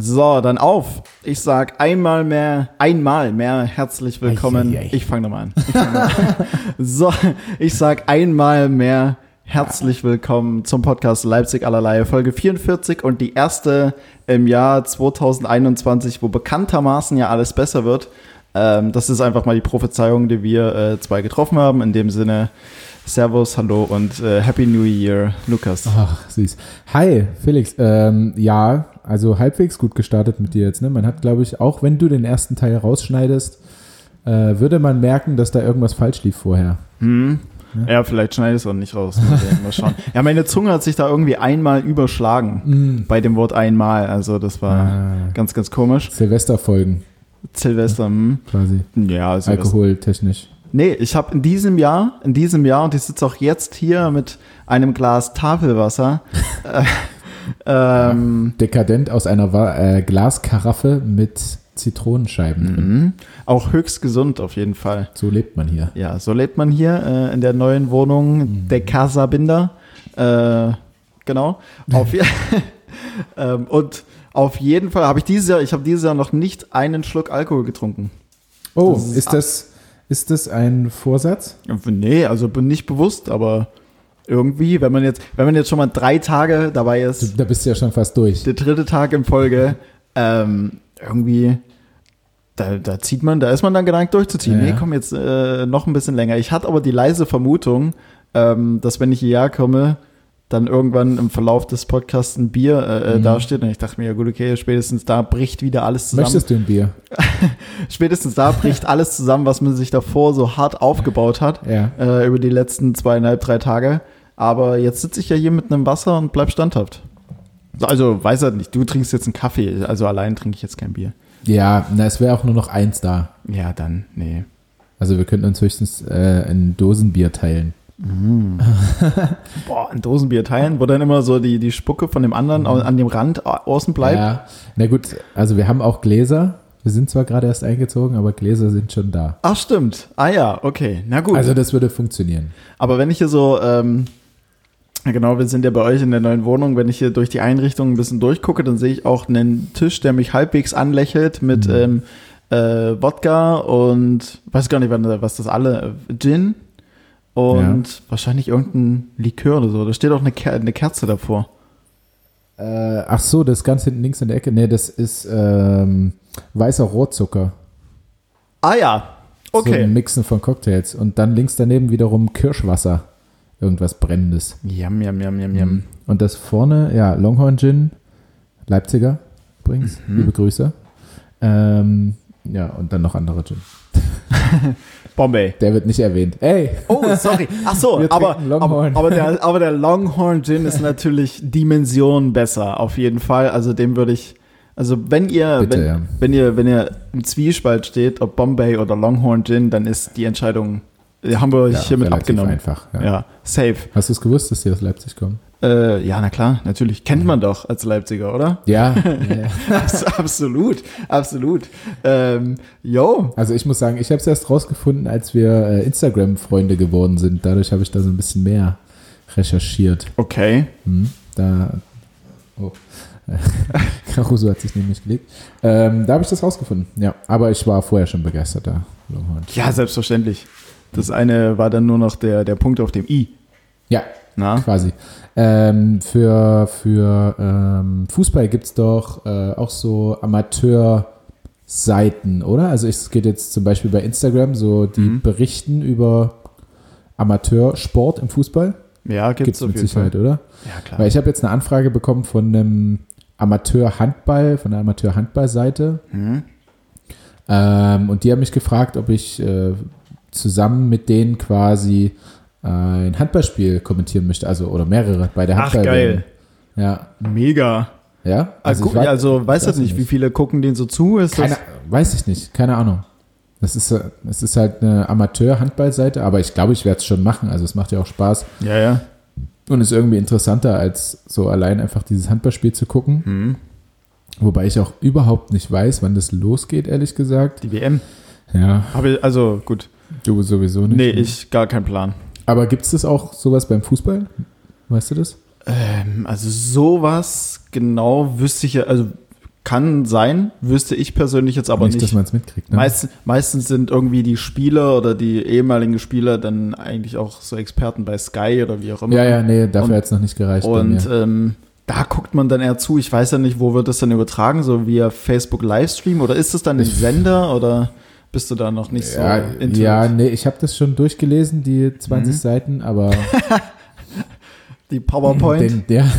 So, dann auf. Ich sag einmal mehr herzlich willkommen. Ich fange nochmal an. So, ich sag einmal mehr herzlich willkommen zum Podcast Leipzig allerlei, Folge 44 und die erste im Jahr 2021, wo bekanntermaßen ja alles besser wird. Das ist einfach mal die Prophezeiung, die wir zwei getroffen haben. In dem Sinne, Servus, hallo und Happy New Year, Lukas. Ach, süß. Hi, Felix. Ja, also halbwegs gut gestartet mit dir jetzt. Ne? Man hat, glaube ich, auch wenn du den ersten Teil rausschneidest, würde man merken, dass da irgendwas falsch lief vorher. Mhm. Ja, vielleicht schneidest du auch nicht raus. Mal schauen. Ja, meine Zunge hat sich da irgendwie einmal überschlagen bei dem Wort einmal. Also das war ganz, ganz komissch. Silvesterfolgen. Quasi. Ja, Silvester. Alkoholtechnisch. Nee, ich habe in diesem Jahr, und ich sitze auch jetzt hier mit einem Glas Tafelwasser. Dekadent aus einer Glaskaraffe mit Zitronenscheiben drin. Auch höchst gesund auf jeden Fall. So lebt man hier. Ja, so lebt man hier in der neuen Wohnung der Casa Binda. Genau. Und auf jeden Fall habe ich dieses Jahr noch nicht einen Schluck Alkohol getrunken. Oh, ist das ein Vorsatz? Nee, also bin nicht bewusst, aber irgendwie, wenn man jetzt schon mal 3 Tage dabei ist. Da bist du ja schon fast durch. Der 3. Tag in Folge, irgendwie, da ist man dann geneigt durchzuziehen. Ja. Nee, komm jetzt noch ein bisschen länger. Ich hatte aber die leise Vermutung, dass wenn ich hierher komme, dann irgendwann im Verlauf des Podcasts ein Bier dasteht. Und ich dachte mir, ja gut, okay, spätestens da bricht wieder alles zusammen. Möchtest du ein Bier? Spätestens da bricht alles zusammen, was man sich davor so hart aufgebaut hat, über die letzten 2,5, 3 Tage. Aber jetzt sitze ich ja hier mit einem Wasser und bleib standhaft. Also, weiß er nicht, du trinkst jetzt einen Kaffee, also allein trinke ich jetzt kein Bier. Ja, na, es wäre auch nur noch eins da. Ja, dann, nee. Also wir könnten uns höchstens ein Dosenbier teilen. Mm. Boah, ein Dosenbier teilen, wo dann immer so die Spucke von dem anderen an dem Rand außen bleibt. Ja, na gut, also wir haben auch Gläser. Wir sind zwar gerade erst eingezogen, aber Gläser sind schon da. Ach, stimmt. Ah ja, okay, na gut. Also das würde funktionieren. Aber wenn ich hier so, genau, wir sind ja bei euch in der neuen Wohnung, wenn ich hier durch die Einrichtung ein bisschen durchgucke, dann sehe ich auch einen Tisch, der mich halbwegs anlächelt mit Wodka und, weiß gar nicht, was das alle, Gin. Und wahrscheinlich irgendein Likör oder so. Da steht auch eine Kerze davor. Ach so, das ganz hinten links in der Ecke. Nee, das ist weißer Rohrzucker. Ah ja, okay. So ein Mixen von Cocktails. Und dann links daneben wiederum Kirschwasser. Irgendwas Brennendes. Yum, yum, yum, yum, yum. Und das vorne, ja, Longhorn Gin. Leipziger übrigens. Liebe Grüße. Ja, und dann noch andere Gin. Bombay. Der wird nicht erwähnt. Ey. Oh, sorry. Ach so, aber der Longhorn Gin ist natürlich Dimension besser, auf jeden Fall. Also dem würde ich, wenn ihr im Zwiespalt steht, ob Bombay oder Longhorn Gin, dann ist die Entscheidung, haben wir euch hiermit abgenommen. Einfach, ja, safe. Hast du es gewusst, dass die aus Leipzig kommen? Ja, na klar, natürlich. Kennt man doch als Leipziger, oder? Ja. Absolut, absolut. Also ich muss sagen, ich habe es erst rausgefunden, als wir Instagram-Freunde geworden sind. Dadurch habe ich da so ein bisschen mehr recherchiert. Okay. Caruso hat sich nämlich gelegt. Da habe ich das rausgefunden, ja. Aber ich war vorher schon begeistert da. Ja, selbstverständlich. Das eine war dann nur noch der Punkt auf dem I. Ja, na? Quasi. Für Fußball gibt es doch auch so Amateurseiten, oder? Also es geht jetzt zum Beispiel bei Instagram so, die berichten über Amateursport im Fußball. Ja, gibt's mit Sicherheit, Fall. Oder? Ja, klar. Weil ich habe jetzt eine Anfrage bekommen von einer Amateurhandballseite. Und die haben mich gefragt, ob ich zusammen mit denen quasi ein Handballspiel kommentieren möchte, also oder mehrere bei der Handball. Ach, geil. Ja. Mega. Ja? Also, ich weiß nicht, wie viele gucken denen so zu? Weiß ich nicht, keine Ahnung. Es ist halt eine Amateur-Handballseite, aber ich glaube, ich werde es schon machen, also es macht ja auch Spaß. Ja, ja. Und ist irgendwie interessanter, als so allein einfach dieses Handballspiel zu gucken. Wobei ich auch überhaupt nicht weiß, wann das losgeht, ehrlich gesagt. Die WM. Ja. Also, gut. Du sowieso nicht. Nee, ich gar keinen Plan. Aber gibt es das auch sowas beim Fußball? Weißt du das? Also sowas genau wüsste ich ja, also Kann sein, wüsste ich persönlich jetzt aber nicht. Dass man es mitkriegt. Ne? Meistens sind irgendwie die Spieler oder die ehemaligen Spieler dann eigentlich auch so Experten bei Sky oder wie auch immer. Ja, nee, dafür hat es noch nicht gereicht. Und da guckt man dann eher zu. Ich weiß ja nicht, wo wird das dann übertragen, so via Facebook-Livestream oder ist das dann ein Sender oder bist du da noch nicht so into? Ja, nee, ich habe das schon durchgelesen, die 20 Seiten, aber... Die PowerPoint. Der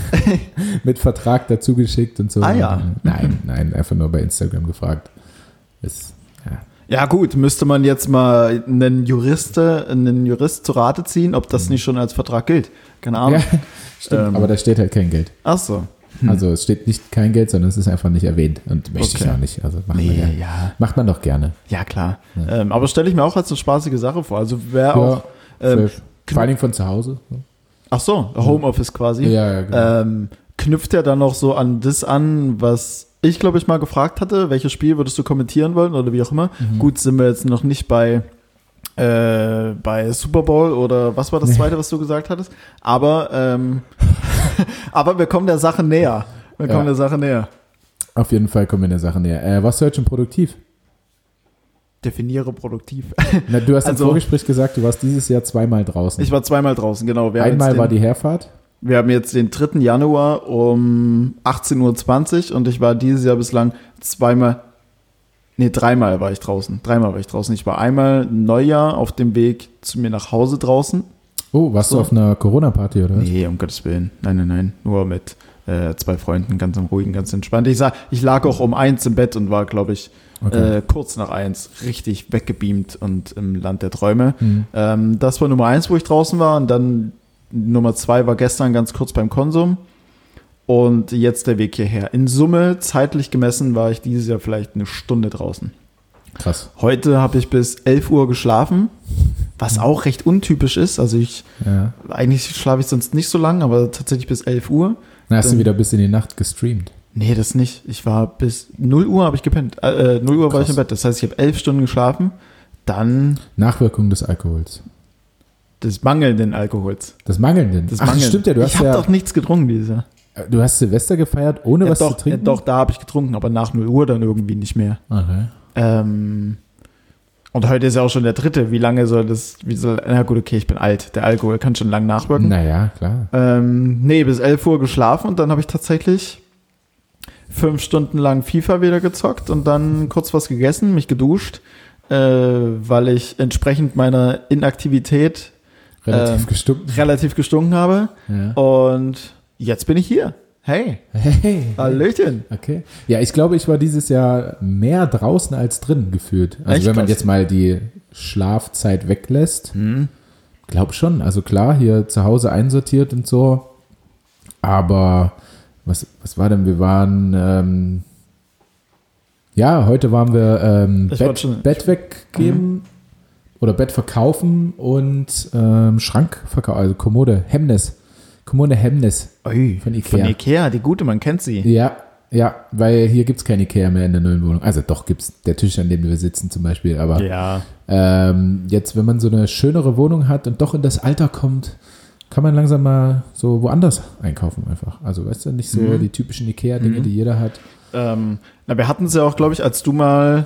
mit Vertrag dazu geschickt und so. Ah ja. Nein, einfach nur bei Instagram gefragt. Ja gut, müsste man jetzt mal einen Jurist zu Rate ziehen, ob das nicht schon als Vertrag gilt. Keine Ahnung. Ja, stimmt, aber da steht halt kein Geld. Ach so. Also es steht nicht kein Geld, sondern es ist einfach nicht erwähnt und möchte ich auch nicht. Also macht man doch gerne. Ja, klar. Ja. Aber stelle ich mir auch als eine spaßige Sache vor. Also wäre auch... vor allem von zu Hause. Ach so, Homeoffice quasi. Ja, genau. Knüpft er dann noch so an das an, was ich, glaube ich, mal gefragt hatte, welches Spiel würdest du kommentieren wollen oder wie auch immer. Gut, sind wir jetzt noch nicht bei Super Bowl oder was war das Zweite, was du gesagt hattest? Aber, aber wir kommen der Sache näher. Auf jeden Fall kommen wir der Sache näher. Was hört schon produktiv? Definiere produktiv. Na, du hast im Vorgespräch gesagt, du warst dieses Jahr zweimal draußen. Ich war zweimal draußen, genau. Einmal war die Herfahrt. Wir haben jetzt den 3. Januar um 18.20 Uhr und ich war dieses Jahr bislang dreimal war ich draußen. Ich war einmal Neujahr auf dem Weg zu mir nach Hause draußen. Oh, warst du auf einer Corona-Party oder was? Nee, um Gottes Willen. Nein. Nur mit 2 Freunden, ganz am Ruhigen, ganz entspannt. Ich lag auch um 1 im Bett und war, glaube ich, kurz nach 1 richtig weggebeamt und im Land der Träume. Das war Nummer 1, wo ich draußen war. Und dann Nummer 2 war gestern ganz kurz beim Konsum. Und jetzt der Weg hierher. In Summe, zeitlich gemessen, war ich dieses Jahr vielleicht eine Stunde draußen. Krass. Heute habe ich bis 11 Uhr geschlafen, was auch recht untypisch ist. Also eigentlich schlafe ich sonst nicht so lang, aber tatsächlich bis 11 Uhr. Na, hast du wieder bis in die Nacht gestreamt? Nee, das nicht. Ich war bis 0 Uhr habe ich gepennt. 0 Uhr war ich im Bett. Das heißt, ich habe 11 Stunden geschlafen. Dann... Nachwirkung des Alkohols. Des mangelnden Alkohols. Ach, stimmt ja. Du hast ich habe doch nichts getrunken dieses Jahr. Du hast Silvester gefeiert, ohne zu trinken? Ja, doch, da habe ich getrunken, aber nach 0 Uhr dann irgendwie nicht mehr. Okay. Und heute ist ja auch schon der 3. Wie lange soll das... Na gut, okay, ich bin alt. Der Alkohol kann schon lang nachwirken. Naja, klar. Nee, bis 11 Uhr geschlafen und dann habe ich tatsächlich 5 Stunden lang FIFA wieder gezockt und dann kurz was gegessen, mich geduscht, weil ich entsprechend meiner Inaktivität relativ gestunken habe. Ja. Und jetzt bin ich hier. Hey. Hallöchen. Okay. Ja, ich glaube, ich war dieses Jahr mehr draußen als drin gefühlt. Also wenn man jetzt mal die Schlafzeit weglässt, glaube schon. Also klar, hier zu Hause einsortiert und so. Aber was war denn? Wir waren heute waren wir Bett weggeben oder Bett verkaufen und Schrank verkaufen, also Kommode Hemnes von Ikea. Von Ikea, die gute, man kennt sie. Ja, weil hier gibt es kein Ikea mehr in der neuen Wohnung. Also doch gibt es der Tisch, an dem wir sitzen zum Beispiel. Aber jetzt, wenn man so eine schönere Wohnung hat und doch in das Alter kommt, kann man langsam mal so woanders einkaufen einfach. Also weißt du, nicht so die typischen Ikea-Dinge, die jeder hat. Wir hatten es ja auch, glaube ich, als du mal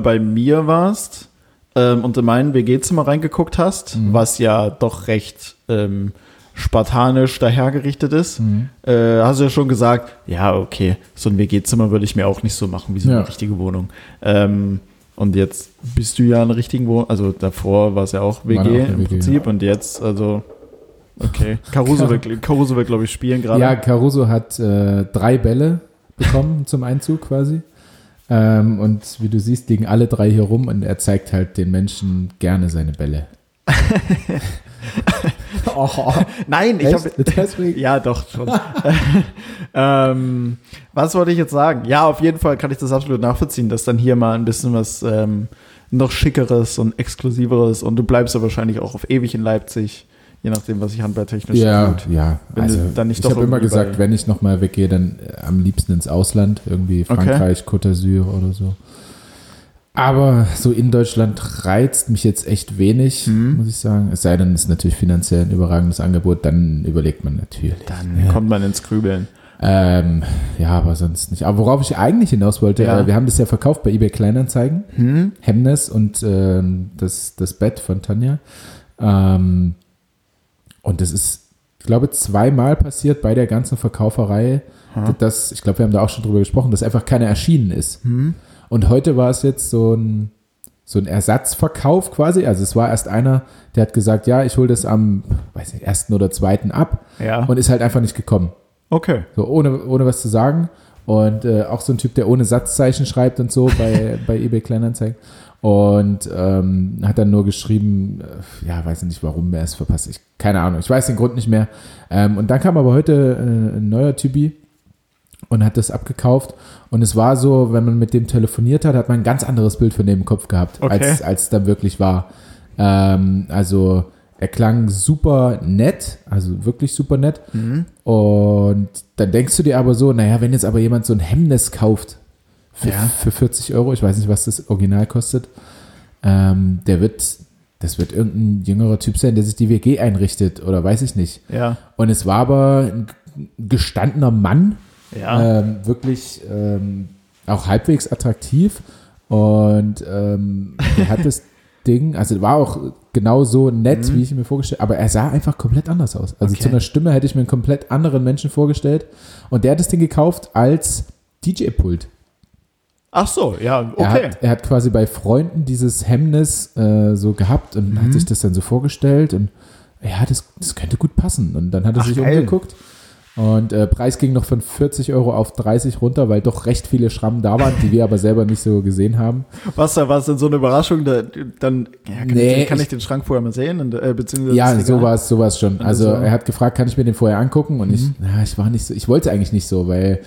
bei mir warst und in mein WG-Zimmer reingeguckt hast, was ja doch recht... spartanisch dahergerichtet ist, hast du ja schon gesagt, ja, okay, so ein WG-Zimmer würde ich mir auch nicht so machen wie so eine richtige Wohnung. Und jetzt bist du ja in einer richtigen Wohnung, also davor war es ja auch WG Prinzip und jetzt, also okay. Caruso wird, glaube ich, spielen gerade. Ja, Caruso hat 3 Bälle bekommen zum Einzug quasi. Und wie du siehst, liegen alle 3 hier rum und er zeigt halt den Menschen gerne seine Bälle. Nein, ich habe deswegen. Ja, doch schon. Was wollte ich jetzt sagen? Ja, auf jeden Fall kann ich das absolut nachvollziehen, dass dann hier mal ein bisschen was noch Schickeres und Exklusiveres und du bleibst ja wahrscheinlich auch auf ewig in Leipzig, je nachdem, was ich handballtechnisch tut. Ja. Also, ich habe immer gesagt, wenn ich nochmal weggehe, dann am liebsten ins Ausland, irgendwie Frankreich, Côte d'Azur oder so. Aber so in Deutschland reizt mich jetzt echt wenig, muss ich sagen. Es sei denn, es ist natürlich finanziell ein überragendes Angebot, dann überlegt man natürlich. Dann kommt man ins Grübeln. Ja, aber sonst nicht. Aber worauf ich eigentlich hinaus wollte, wir haben das ja verkauft bei eBay Kleinanzeigen, Hemnes und das Bett von Tanja. Und das ist, ich glaube, zweimal passiert bei der ganzen Verkauferei, dass, ich glaube, wir haben da auch schon drüber gesprochen, dass einfach keiner erschienen ist. Mhm. Und heute war es jetzt so ein Ersatzverkauf quasi. Also es war erst einer, der hat gesagt, ja, ich hole das am, weiß nicht, 1. oder 2. ab und ist halt einfach nicht gekommen. Okay. So ohne was zu sagen. Und auch so ein Typ, der ohne Satzzeichen schreibt und so bei eBay Kleinanzeigen. Und hat dann nur geschrieben, weiß nicht, warum er es verpasst. Keine Ahnung, ich weiß den Grund nicht mehr. Und dann kam aber heute ein neuer Typi und hat das abgekauft. Und es war so, wenn man mit dem telefoniert hat, hat man ein ganz anderes Bild von dem im Kopf gehabt, als es dann wirklich war. Also er klang super nett, also wirklich super nett. Mhm. Und dann denkst du dir aber so, naja, wenn jetzt aber jemand so ein Hemnes kauft für 40 €, ich weiß nicht, was das Original kostet, das wird irgendein jüngerer Typ sein, der sich die WG einrichtet oder weiß ich nicht. Ja. Und es war aber ein gestandener Mann, wirklich auch halbwegs attraktiv, und er hat das Ding, also war auch genau so nett, wie ich ihn mir vorgestellt habe, aber er sah einfach komplett anders aus. Also zu einer Stimme hätte ich mir einen komplett anderen Menschen vorgestellt, und der hat das Ding gekauft als DJ-Pult. Ach so, ja, okay. Er hat quasi bei Freunden dieses Hemmnis so gehabt und hat sich das dann so vorgestellt, und ja, das könnte gut passen, und dann hat er sich umgeguckt. Und Preis ging noch von 40 € auf 30 runter, weil doch recht viele Schrammen da waren, die wir aber selber nicht so gesehen haben. Was, da war es denn so eine Überraschung? Kann ich den Schrank vorher mal sehen? Und, beziehungsweise so war es schon. Also er hat gefragt, kann ich mir den vorher angucken? Und ich war nicht so, ich wollte eigentlich nicht so, weil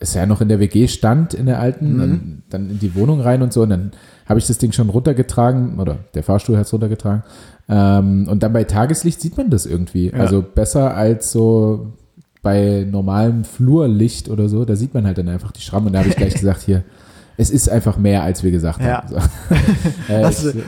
es ja noch in der WG stand, in der alten, dann in die Wohnung rein und so. Und dann habe ich das Ding schon runtergetragen, oder der Fahrstuhl hat es runtergetragen. Und dann bei Tageslicht sieht man das irgendwie. Ja. Also besser als so bei normalem Flurlicht oder so. Da sieht man halt dann einfach die Schrammen. Und da habe ich gleich gesagt, hier, es ist einfach mehr, als wir gesagt haben. So.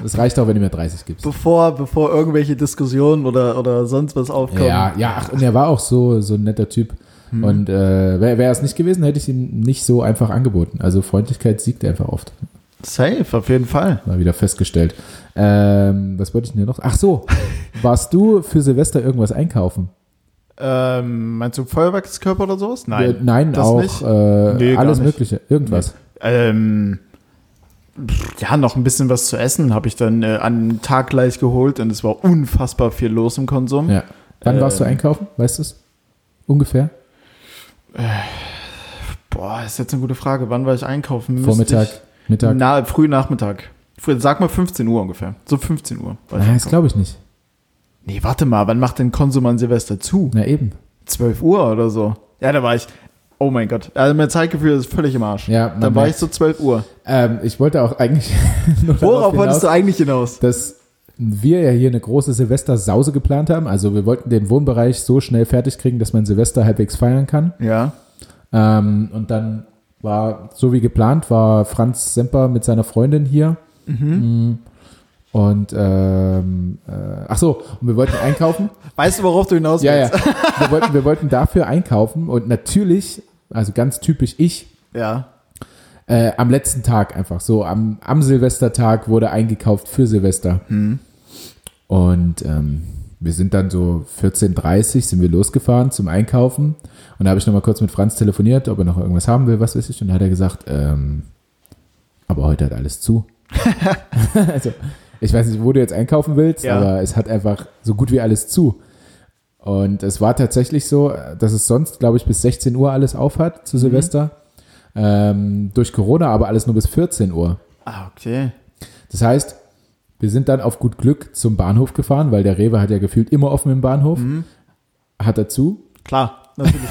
Es reicht auch, wenn du mir 30 gibst. Bevor irgendwelche Diskussionen oder sonst was aufkommen. Ja, und er war auch so ein netter Typ. Und wäre es nicht gewesen, hätte ich ihn nicht so einfach angeboten. Also Freundlichkeit siegt einfach oft. Safe, auf jeden Fall. Mal wieder festgestellt. Was wollte ich denn hier noch? Ach so, warst du für Silvester irgendwas einkaufen? Meinst du Feuerwerkskörper oder sowas? Nein, das auch nicht. Alles Mögliche, irgendwas. Nee. Noch ein bisschen was zu essen habe ich dann an einem Tag gleich geholt, und es war unfassbar viel los im Konsum. Ja. Wann warst du einkaufen, weißt du es? Ungefähr? Ist jetzt eine gute Frage. Wann war ich einkaufen? Vormittag? Mittag? Na, früh Nachmittag. Sag mal 15 Uhr ungefähr. So 15 Uhr. Nein, das glaube ich nicht. Nee, warte mal. Wann macht denn Konsum an Silvester zu? Na eben. 12 Uhr oder so. Ja, da war ich. Oh mein Gott. Also mein Zeitgefühl ist völlig im Arsch. Ja, da war ich so 12 Uhr. Ich wollte auch eigentlich worauf wolltest du eigentlich hinaus? Dass wir ja hier eine große Silvestersause geplant haben. Also wir wollten den Wohnbereich so schnell fertig kriegen, dass man Silvester halbwegs feiern kann. Ja. Und dann war, so wie geplant, war Franz Semper mit seiner Freundin hier. Mhm. Und und wir wollten einkaufen. Weißt du, worauf du hinaus willst? Ja. Wir wollten dafür einkaufen, und natürlich, also ganz typisch ich, am letzten Tag einfach so, am Silvestertag wurde eingekauft für Silvester. Mhm. Und wir sind dann so 14:30 sind wir losgefahren zum Einkaufen, und da habe ich nochmal kurz mit Franz telefoniert, ob er noch irgendwas haben will, was weiß ich, und da hat er gesagt, aber heute hat alles zu. Also ich weiß nicht, wo du jetzt einkaufen willst, aber es hat einfach so gut wie alles zu. Und es war tatsächlich so, dass es sonst, glaube ich, bis 16 Uhr alles auf hat zu Silvester, durch Corona aber alles nur bis 14 Uhr. Ah, okay. Das heißt, wir sind dann auf gut Glück zum Bahnhof gefahren, weil der Rewe hat ja gefühlt immer offen im Bahnhof. Mhm. Hat er zu? Klar, natürlich.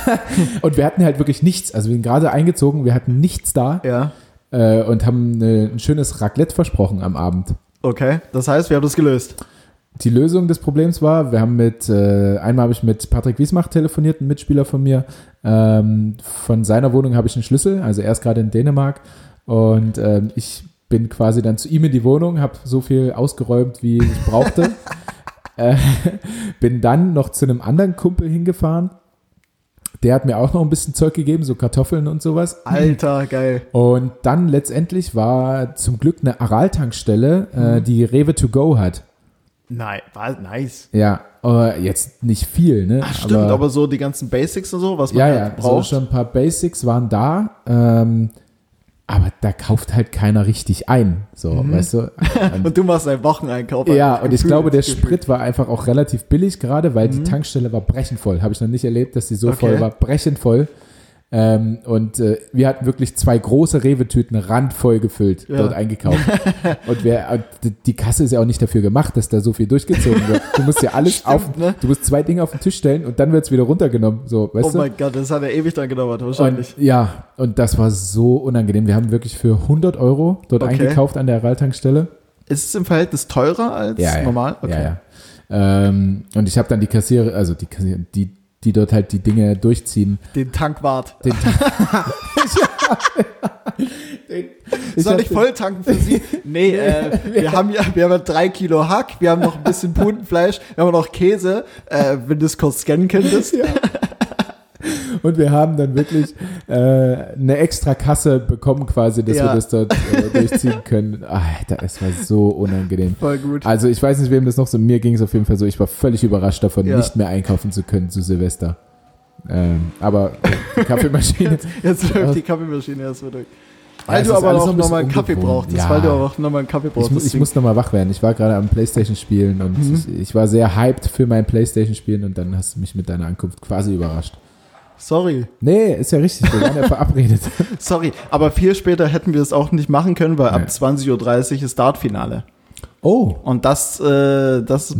Und wir hatten halt wirklich nichts. Also wir sind gerade eingezogen, wir hatten nichts da. Ja. Und haben ein schönes Raclette versprochen am Abend. Okay, das heißt, wir haben das gelöst. Die Lösung des Problems war, wir haben einmal habe ich mit Patrick Wiesmacht telefoniert, ein Mitspieler von mir. Von seiner Wohnung habe ich einen Schlüssel, also er ist gerade in Dänemark. Und ich bin quasi dann zu ihm in die Wohnung, habe so viel ausgeräumt, wie ich brauchte. Bin dann noch zu einem anderen Kumpel hingefahren, Der hat mir auch noch ein bisschen Zeug gegeben, so Kartoffeln und sowas. Alter, geil. Und dann letztendlich war zum Glück eine Aral-Tankstelle, die Rewe to go hat. Nein, war nice. Ja, aber jetzt nicht viel, ne? Ach, stimmt, aber so die ganzen Basics und so, was man halt braucht. Ja, so schon ein paar Basics waren da, aber da kauft halt keiner richtig ein, so, weißt du? Und du machst einen Wocheneinkauf. Ja, und ich glaube, der Sprit war einfach auch relativ billig gerade, weil die Tankstelle war brechend voll. Habe ich noch nicht erlebt, dass die so voll war, brechend voll. Und wir hatten wirklich 2 große Rewe-Tüten randvoll gefüllt, dort eingekauft. Und die Kasse ist ja auch nicht dafür gemacht, dass da so viel durchgezogen wird. Du musst ja alles du musst 2 Dinge auf den Tisch stellen und dann wird es wieder runtergenommen. So, weißt du? Mein Gott, das hat ja ewig dann gedauert, wahrscheinlich. Und, ja, und das war so unangenehm. Wir haben wirklich für 100 Euro dort eingekauft an der Aral-Tankstelle. Ist es im Verhältnis teurer als normal? Okay. Und ich habe dann die dort halt die Dinge durchziehen. Den Tankwart. Soll ich voll tanken für Sie? Nee, wir haben 3 Kilo Hack, wir haben noch ein bisschen Putenfleisch, wir haben noch Käse, wenn du es kurz scannen könntest. Ja. Und wir haben dann wirklich eine extra Kasse bekommen quasi, dass wir das dort durchziehen können. Alter, es war so unangenehm. Voll gut. Also ich weiß nicht, wem das noch so, mir ging es auf jeden Fall so, ich war völlig überrascht davon, nicht mehr einkaufen zu können zu Silvester. Aber die Kaffeemaschine. jetzt läuft die Kaffeemaschine erst mal durch. Weil du aber auch nochmal einen Kaffee brauchst. Ich muss nochmal wach werden. Ich war gerade am Playstation spielen und ich war sehr hyped für mein Playstation spielen und dann hast du mich mit deiner Ankunft quasi überrascht. Sorry. Nee, ist ja richtig, wir waren ja verabredet. Sorry, aber viel später hätten wir es auch nicht machen können, weil ab 20.30 Uhr ist Dartfinale. Oh. Und das nice.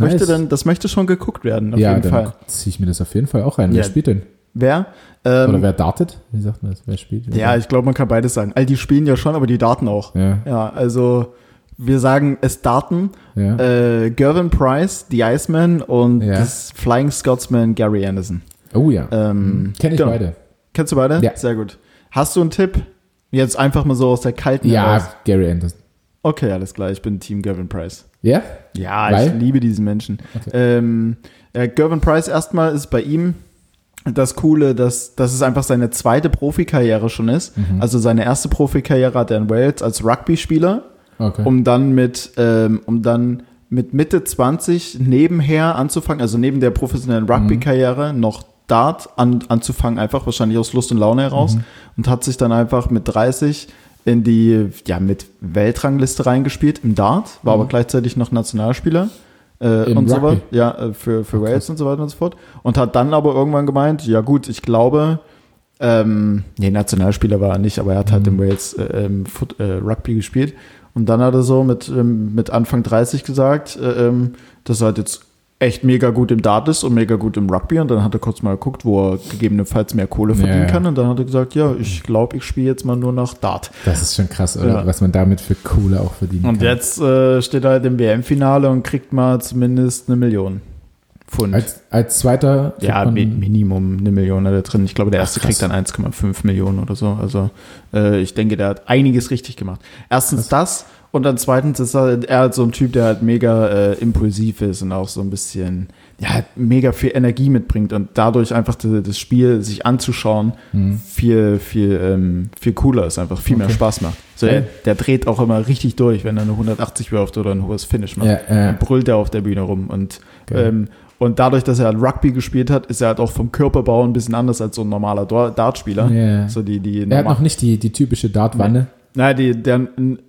möchte schon geguckt werden, auf jeden Fall. Ja, dann ziehe ich mir das auf jeden Fall auch rein. Wer spielt denn? Wer? Oder wer dartet? Wie sagt man das? Wer spielt? Ja, ich glaube, man kann beides sagen. All die spielen ja schon, aber die darten auch. Ja, also wir sagen es darten. Ja. Gerwyn Price, The Iceman und das Flying Scotsman Gary Anderson. Oh ja, kenne ich beide. Kennst du beide? Ja. Sehr gut. Hast du einen Tipp? Jetzt einfach mal so aus der kalten heraus. Gary Anderson. Okay, alles klar, ich bin Team Gerwyn Price. Ja? Ja, ich liebe diesen Menschen. Okay. Gerwyn Price erstmal ist bei ihm das Coole, dass es einfach seine zweite Profikarriere schon ist. Mhm. Also seine erste Profikarriere hat er in Wales als Rugby-Spieler, um dann mit Mitte 20 nebenher anzufangen, also neben der professionellen Rugby-Karriere noch Dart anzufangen, einfach wahrscheinlich aus Lust und Laune heraus und hat sich dann einfach mit 30 in die mit Weltrangliste reingespielt im Dart, war aber gleichzeitig noch Nationalspieler und so weiter, für Wales und so weiter und so fort und hat dann aber irgendwann gemeint, ja gut, ich glaube, Nationalspieler war er nicht, aber er hat halt im Wales Rugby gespielt und dann hat er so mit Anfang 30 gesagt, dass er halt jetzt echt mega gut im Dart ist und mega gut im Rugby und dann hat er kurz mal geguckt, wo er gegebenenfalls mehr Kohle verdienen kann und dann hat er gesagt, ich glaube, ich spiele jetzt mal nur noch Dart. Das ist schon krass, oder? Ja. Was man damit für Kohle auch verdienen kann. Und jetzt steht er halt im WM-Finale und kriegt mal zumindest 1 Million Pfund. Als Zweiter? Ja, Minimum 1 Million da drin. Ich glaube, der Erste kriegt dann 1,5 Millionen oder so. Also ich denke, der hat einiges richtig gemacht. Erstens das. Und dann zweitens ist er halt so ein Typ, der halt mega impulsiv ist und auch so ein bisschen, mega viel Energie mitbringt und dadurch einfach das Spiel sich anzuschauen viel cooler ist, einfach viel mehr Spaß macht. So, der dreht auch immer richtig durch, wenn er eine 180 wirft oder ein hohes Finish macht. Dann brüllt er auf der Bühne rum und dadurch, dass er halt Rugby gespielt hat, ist er halt auch vom Körperbau ein bisschen anders als so ein normaler Dartspieler. Yeah. So er hat noch nicht die typische Dartwanne. Naja, der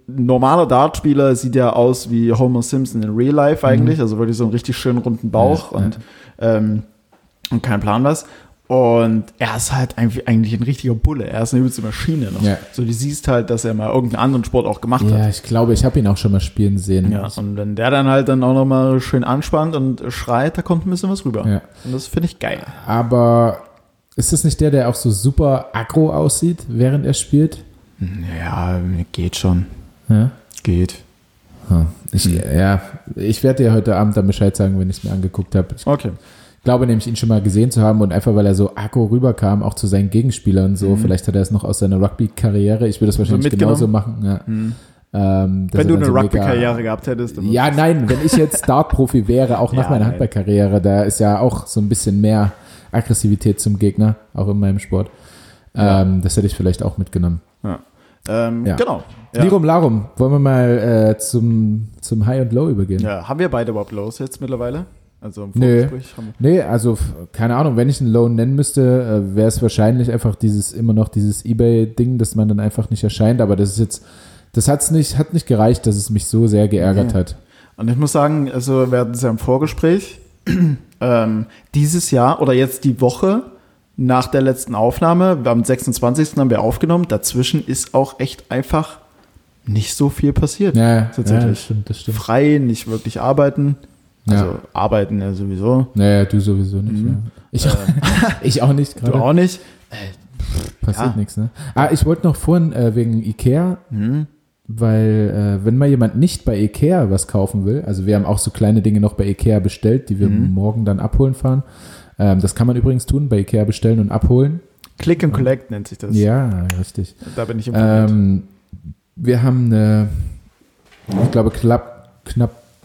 normale Dartspieler sieht ja aus wie Homer Simpson in Real Life eigentlich, also wirklich so einen richtig schönen runden Bauch und kein Plan was. Und er ist halt eigentlich ein richtiger Bulle, er ist eine übelste Maschine noch. Ja. So, du siehst halt, dass er mal irgendeinen anderen Sport auch gemacht hat. Ja, ich glaube, ich habe ihn auch schon mal spielen sehen. Ja, und wenn der dann halt auch nochmal schön anspannt und schreit, da kommt ein bisschen was rüber. Ja. Und das finde ich geil. Aber ist das nicht der auch so super aggro aussieht, während er spielt? Ja, geht schon. Ja? Geht. Ich werde dir heute Abend dann Bescheid sagen, wenn ich es mir angeguckt habe. Ich glaube nämlich, ihn schon mal gesehen zu haben und einfach, weil er so aggro rüberkam, auch zu seinen Gegenspielern so. Vielleicht hat er es noch aus seiner Rugby-Karriere. Ich würde das wahrscheinlich genauso machen. Ja. Wenn du eine Rugby-Karriere gehabt hättest. Ja, nein, wenn ich jetzt Dart-Profi wäre, auch nach meiner Handball-Karriere, da ist ja auch so ein bisschen mehr Aggressivität zum Gegner, auch in meinem Sport. Ja. Das hätte ich vielleicht auch mitgenommen. Ja. Ja. Genau. Ja. Lirum Larum, wollen wir mal zum High und Low übergehen? Ja, haben wir beide überhaupt Lows jetzt mittlerweile? Also im Vorgespräch haben wir. Nee, also keine Ahnung, wenn ich einen Low nennen müsste, wäre es wahrscheinlich einfach immer noch dieses Ebay-Ding, dass man dann einfach nicht erscheint, aber das ist jetzt, das hat nicht gereicht, dass es mich so sehr geärgert hat. Und ich muss sagen, also wir hatten es ja im Vorgespräch, dieses Jahr oder jetzt die Woche nach der letzten Aufnahme, am 26. haben wir aufgenommen, dazwischen ist auch echt einfach nicht so viel passiert. Ja, tatsächlich. Ja, das stimmt. Frei, nicht wirklich arbeiten. Also arbeiten ja sowieso. Naja, du sowieso nicht. Mhm. Ja. Ich auch nicht gerade. Du auch nicht. Passiert nichts, ne? Ich wollte noch vorhin wegen Ikea, weil wenn mal jemand nicht bei Ikea was kaufen will, also wir haben auch so kleine Dinge noch bei Ikea bestellt, die wir morgen dann abholen fahren. Das kann man übrigens tun, bei Ikea bestellen und abholen. Click and Collect nennt sich das. Ja, richtig. Da bin ich im wir haben eine, ich glaube, knapp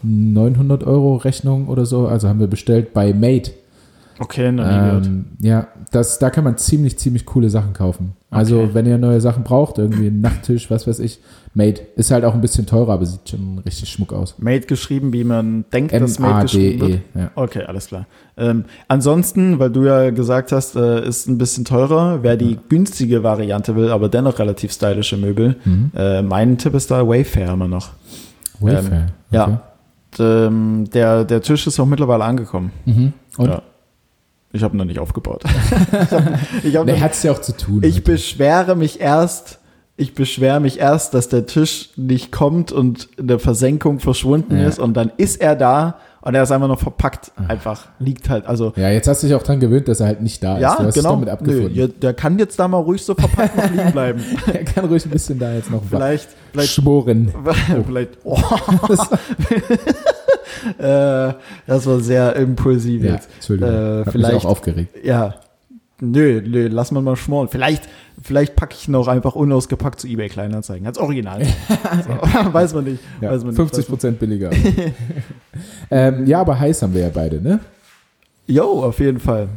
900 € Rechnung oder so, also haben wir bestellt bei Made. Okay, noch nie gehört. Ja, da kann man ziemlich, ziemlich coole Sachen kaufen. Okay. Also wenn ihr neue Sachen braucht, irgendwie einen Nachttisch, was weiß ich, Made. Ist halt auch ein bisschen teurer, aber sieht schon richtig schmuck aus. Made geschrieben, wie man denkt, dass Made geschrieben wird? Ja. Okay, alles klar. Ansonsten, weil du ja gesagt hast, ist ein bisschen teurer, wer die günstige Variante will, aber dennoch relativ stylische Möbel, mein Tipp ist da Wayfair immer noch. Wayfair? Okay. Ja. Der Tisch ist auch mittlerweile angekommen. Mhm. Und? Ja. Ich habe ihn noch nicht aufgebaut. Ich hat es ja auch zu tun. Ich beschwere mich erst, dass der Tisch nicht kommt und in der Versenkung verschwunden ist und dann ist er da und er ist einfach noch verpackt, einfach liegt halt. Also ja, jetzt hast du dich auch dran gewöhnt, dass er halt nicht da ist. Ja, du hast dich damit abgefunden. Nö, der kann jetzt da mal ruhig so verpackt noch liegen bleiben. Er kann ruhig ein bisschen da jetzt noch vielleicht schmoren. Das war sehr impulsiv jetzt. Entschuldigung, vielleicht mich auch aufgeregt. Ja, nö, lass mal schmoren. Vielleicht packe ich ihn auch einfach unausgepackt zu eBay Kleinanzeigen, als Original. So, weiß man nicht. 50% billiger. Ja, aber heiß haben wir ja beide, ne? Jo, auf jeden Fall.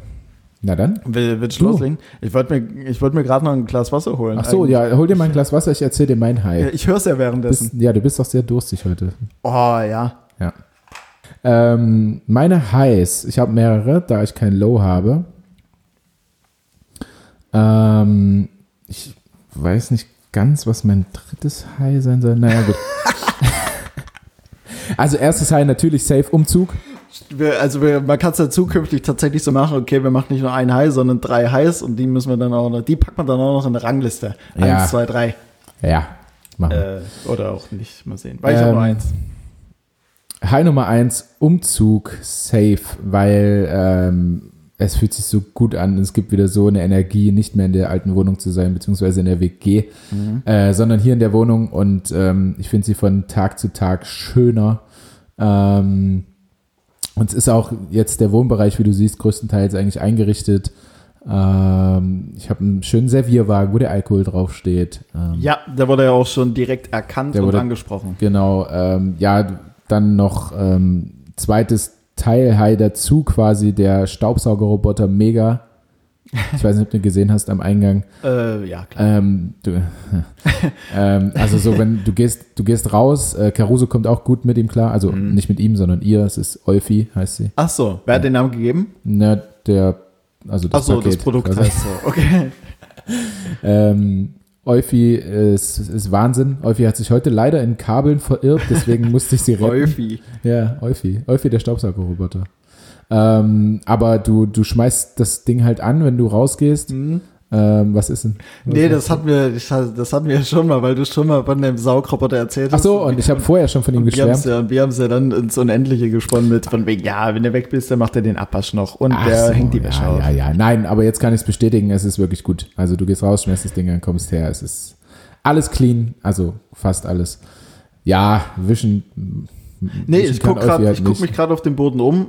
Na dann. Willst du loslegen? Ich wollte mir gerade noch ein Glas Wasser holen. Ach so, ja, hol dir mal ein Glas Wasser, ich erzähle dir mein High. Ich höre es ja währenddessen. Du bist doch sehr durstig heute. Oh, ja. Meine Highs, ich habe mehrere, da ich kein Low habe. Ich weiß nicht ganz, was mein drittes High sein soll. Naja, gut. Also erstes High natürlich safe Umzug. Also man kann es ja zukünftig tatsächlich so machen, okay, wir machen nicht nur ein High, sondern 3 Highs und die müssen wir dann auch noch, die packt man dann auch noch in eine Rangliste. 1, 2, 3. Ja, machen wir. Oder auch nicht, mal sehen. Weil ich habe nur 1. High Nummer 1, Umzug safe, weil es fühlt sich so gut an. Es gibt wieder so eine Energie, nicht mehr in der alten Wohnung zu sein, beziehungsweise in der WG, sondern hier in der Wohnung. Und ich finde sie von Tag zu Tag schöner. Und es ist auch jetzt der Wohnbereich, wie du siehst, größtenteils eigentlich eingerichtet. Ich habe einen schönen Servierwagen, wo der Alkohol draufsteht. Der wurde ja auch schon direkt erkannt und angesprochen. Genau, dann noch zweites Teil-High dazu, quasi der Staubsaugerroboter Mega. Ich weiß nicht, ob du gesehen hast am Eingang. Ja, klar. Also so, wenn du gehst raus, Caruso kommt auch gut mit ihm klar, also nicht mit ihm, sondern ihr, es ist Eufy, heißt sie. Ach so, wer hat den Namen gegeben? Na, das Paket, das Produkt heißt so, okay. Eufy ist Wahnsinn. Eufy hat sich heute leider in Kabeln verirrt, deswegen musste ich sie retten. Eufy. Ja, Eufy. Eufy, der Staubsaugerroboter. Aber du schmeißt das Ding halt an, wenn du rausgehst. Was ist denn? Das hatten wir schon mal, weil du schon mal von dem Saugroboter erzählt hast. Ach so, und ich habe vorher schon von ihm geschwärmt. Wir haben es ja dann ins Unendliche gesponnen mit von wegen, ja, wenn du weg bist, dann macht er den Abwasch noch und hängt die Wäsche auf. Ja, nein, aber jetzt kann ich es bestätigen, es ist wirklich gut. Also du gehst raus, schmeißt das Ding, dann kommst her, es ist alles clean, also fast alles. Ja, wischen Nee, ich guck mich gerade auf den Boden um.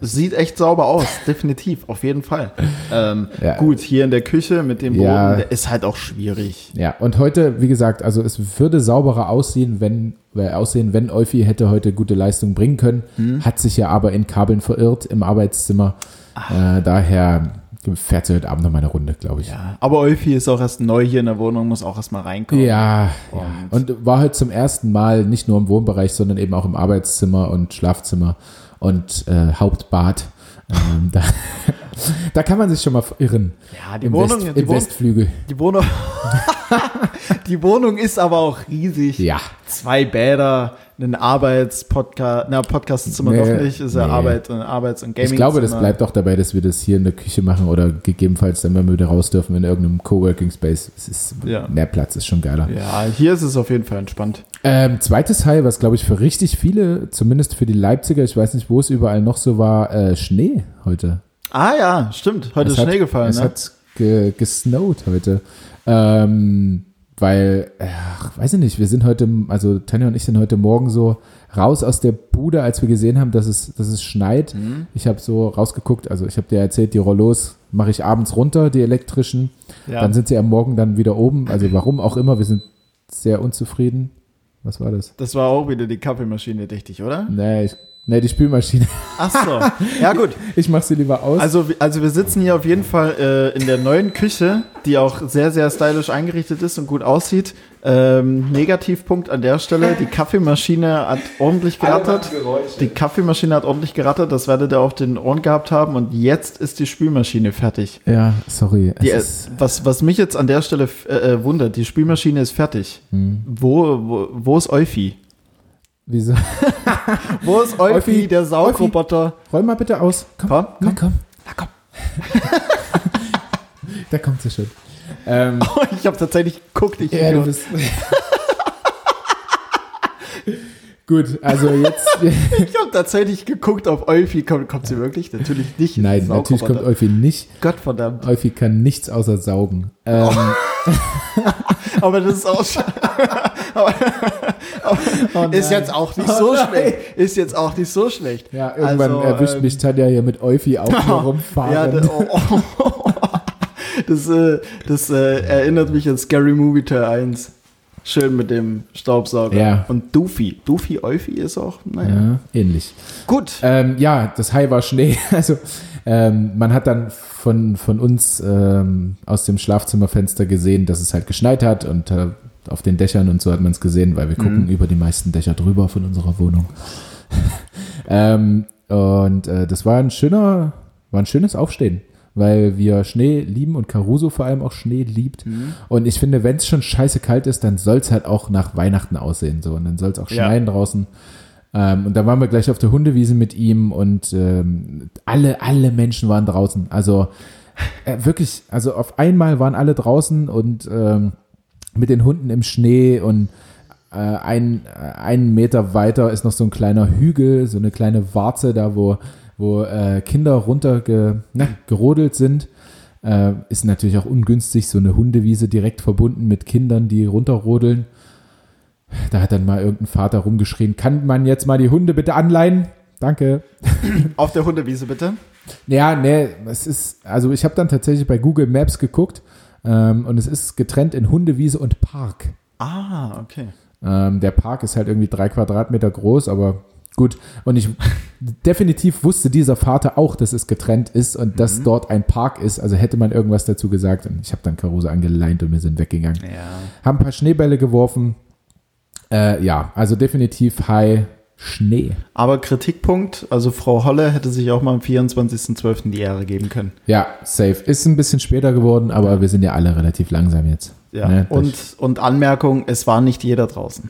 Sieht echt sauber aus, definitiv, auf jeden Fall. Gut, hier in der Küche mit dem Boden, der ist halt auch schwierig. Ja, und heute, wie gesagt, also es würde sauberer aussehen, wenn Eufy hätte heute gute Leistung bringen können. Hat sich ja aber in Kabeln verirrt im Arbeitszimmer. Daher fährt sie heute Abend noch mal eine Runde, glaube ich. Ja, aber Eufy ist auch erst neu hier in der Wohnung, muss auch erst mal reinkommen. Ja. Und war heute zum ersten Mal nicht nur im Wohnbereich, sondern eben auch im Arbeitszimmer und Schlafzimmer und Hauptbad. Da kann man sich schon mal irren. Ja, Westflügel. Die Wohnung. Die Wohnung ist aber auch riesig. Ja. 2 Bäder, ein Podcastzimmer doch nicht, ist ja Arbeits- und Gaming-Zimmer. Ich glaube, das bleibt auch dabei, dass wir das hier in der Küche machen oder gegebenenfalls dann, wenn wir wieder raus dürfen, in irgendeinem Coworking-Space. Mehr Platz ist schon geiler. Ja, hier ist es auf jeden Fall entspannt. Zweites High, was glaube ich für richtig viele, zumindest für die Leipziger, ich weiß nicht, wo es überall noch so war, Schnee heute. Ah ja, stimmt, heute ist Schnee gefallen. Es hat gesnowed heute. Weil, weiß ich nicht, Tanja und ich sind heute Morgen so raus aus der Bude, als wir gesehen haben, dass es schneit. Ich habe so rausgeguckt, also ich habe dir erzählt, die Rollos mache ich abends runter, die elektrischen. Ja. Dann sind sie am Morgen dann wieder oben. Also warum auch immer, wir sind sehr unzufrieden. Was war das? Das war auch wieder die Kaffeemaschine, dachte ich, oder? Nee, die Spülmaschine. Ach so, ja gut. Ich mach sie lieber aus. Also wir sitzen hier auf jeden Fall in der neuen Küche, die auch sehr, sehr stylisch eingerichtet ist und gut aussieht. Negativpunkt an der Stelle, die Kaffeemaschine hat ordentlich gerattert. Das werdet ihr auf den Ohren gehabt haben und jetzt ist die Spülmaschine fertig. Ja, sorry. Was mich jetzt an der Stelle wundert, die Spülmaschine ist fertig. Wo ist Eufy? Wieso? Wo ist Eufy, der Saugroboter? Roll mal bitte aus. Komm. Na komm. Da kommt sie schon. Ich habe tatsächlich geguckt. Du bist gut, also jetzt. Ich habe tatsächlich geguckt, ob Eufy kommt. Kommt sie wirklich? Natürlich nicht. Nein, natürlich kommt Eufy nicht. Gottverdammt. Eufy kann nichts außer saugen. Aber das ist auch ist jetzt auch nicht so schlecht. Ja, irgendwann erwischt mich Tanja hier mit Eufy auch rumfahren. Ja, das erinnert mich an Scary Movie Teil 1. Schön mit dem Staubsauger. Ja. Und Doofy, Eufy ist auch, ja, ähnlich. Gut. Das High war Schnee. Also man hat dann von uns aus dem Schlafzimmerfenster gesehen, dass es halt geschneit hat und auf den Dächern und so hat man es gesehen, weil wir gucken über die meisten Dächer drüber von unserer Wohnung. Das war ein schönes Aufstehen, weil wir Schnee lieben und Caruso vor allem auch Schnee liebt. Und ich finde, wenn es schon scheiße kalt ist, dann soll es halt auch nach Weihnachten aussehen so und dann soll es auch schneien draußen. Und da waren wir gleich auf der Hundewiese mit ihm und alle Menschen waren draußen. Also wirklich, also auf einmal waren alle draußen und mit den Hunden im Schnee und einen Meter weiter ist noch so ein kleiner Hügel, so eine kleine Warze da, wo Kinder gerodelt sind. Ist natürlich auch ungünstig, so eine Hundewiese direkt verbunden mit Kindern, die runterrodeln. Da hat dann mal irgendein Vater rumgeschrien, kann man jetzt mal die Hunde bitte anleihen? Danke. Auf der Hundewiese bitte? Ja, also ich habe dann tatsächlich bei Google Maps geguckt und es ist getrennt in Hundewiese und Park. Ah, okay. Der Park ist halt irgendwie 3 Quadratmeter groß, aber gut. Und ich definitiv wusste dieser Vater auch, dass es getrennt ist und dass dort ein Park ist. Also hätte man irgendwas dazu gesagt. Und ich habe dann Caruso angeleint und wir sind weggegangen. Ja. Haben ein paar Schneebälle geworfen. Also definitiv High Schnee. Aber Kritikpunkt, also Frau Holle hätte sich auch mal am 24.12. die Ehre geben können. Ja, safe. Ist ein bisschen später geworden, aber wir sind ja alle relativ langsam jetzt. Ja, ne? Und Anmerkung, es war nicht jeder draußen.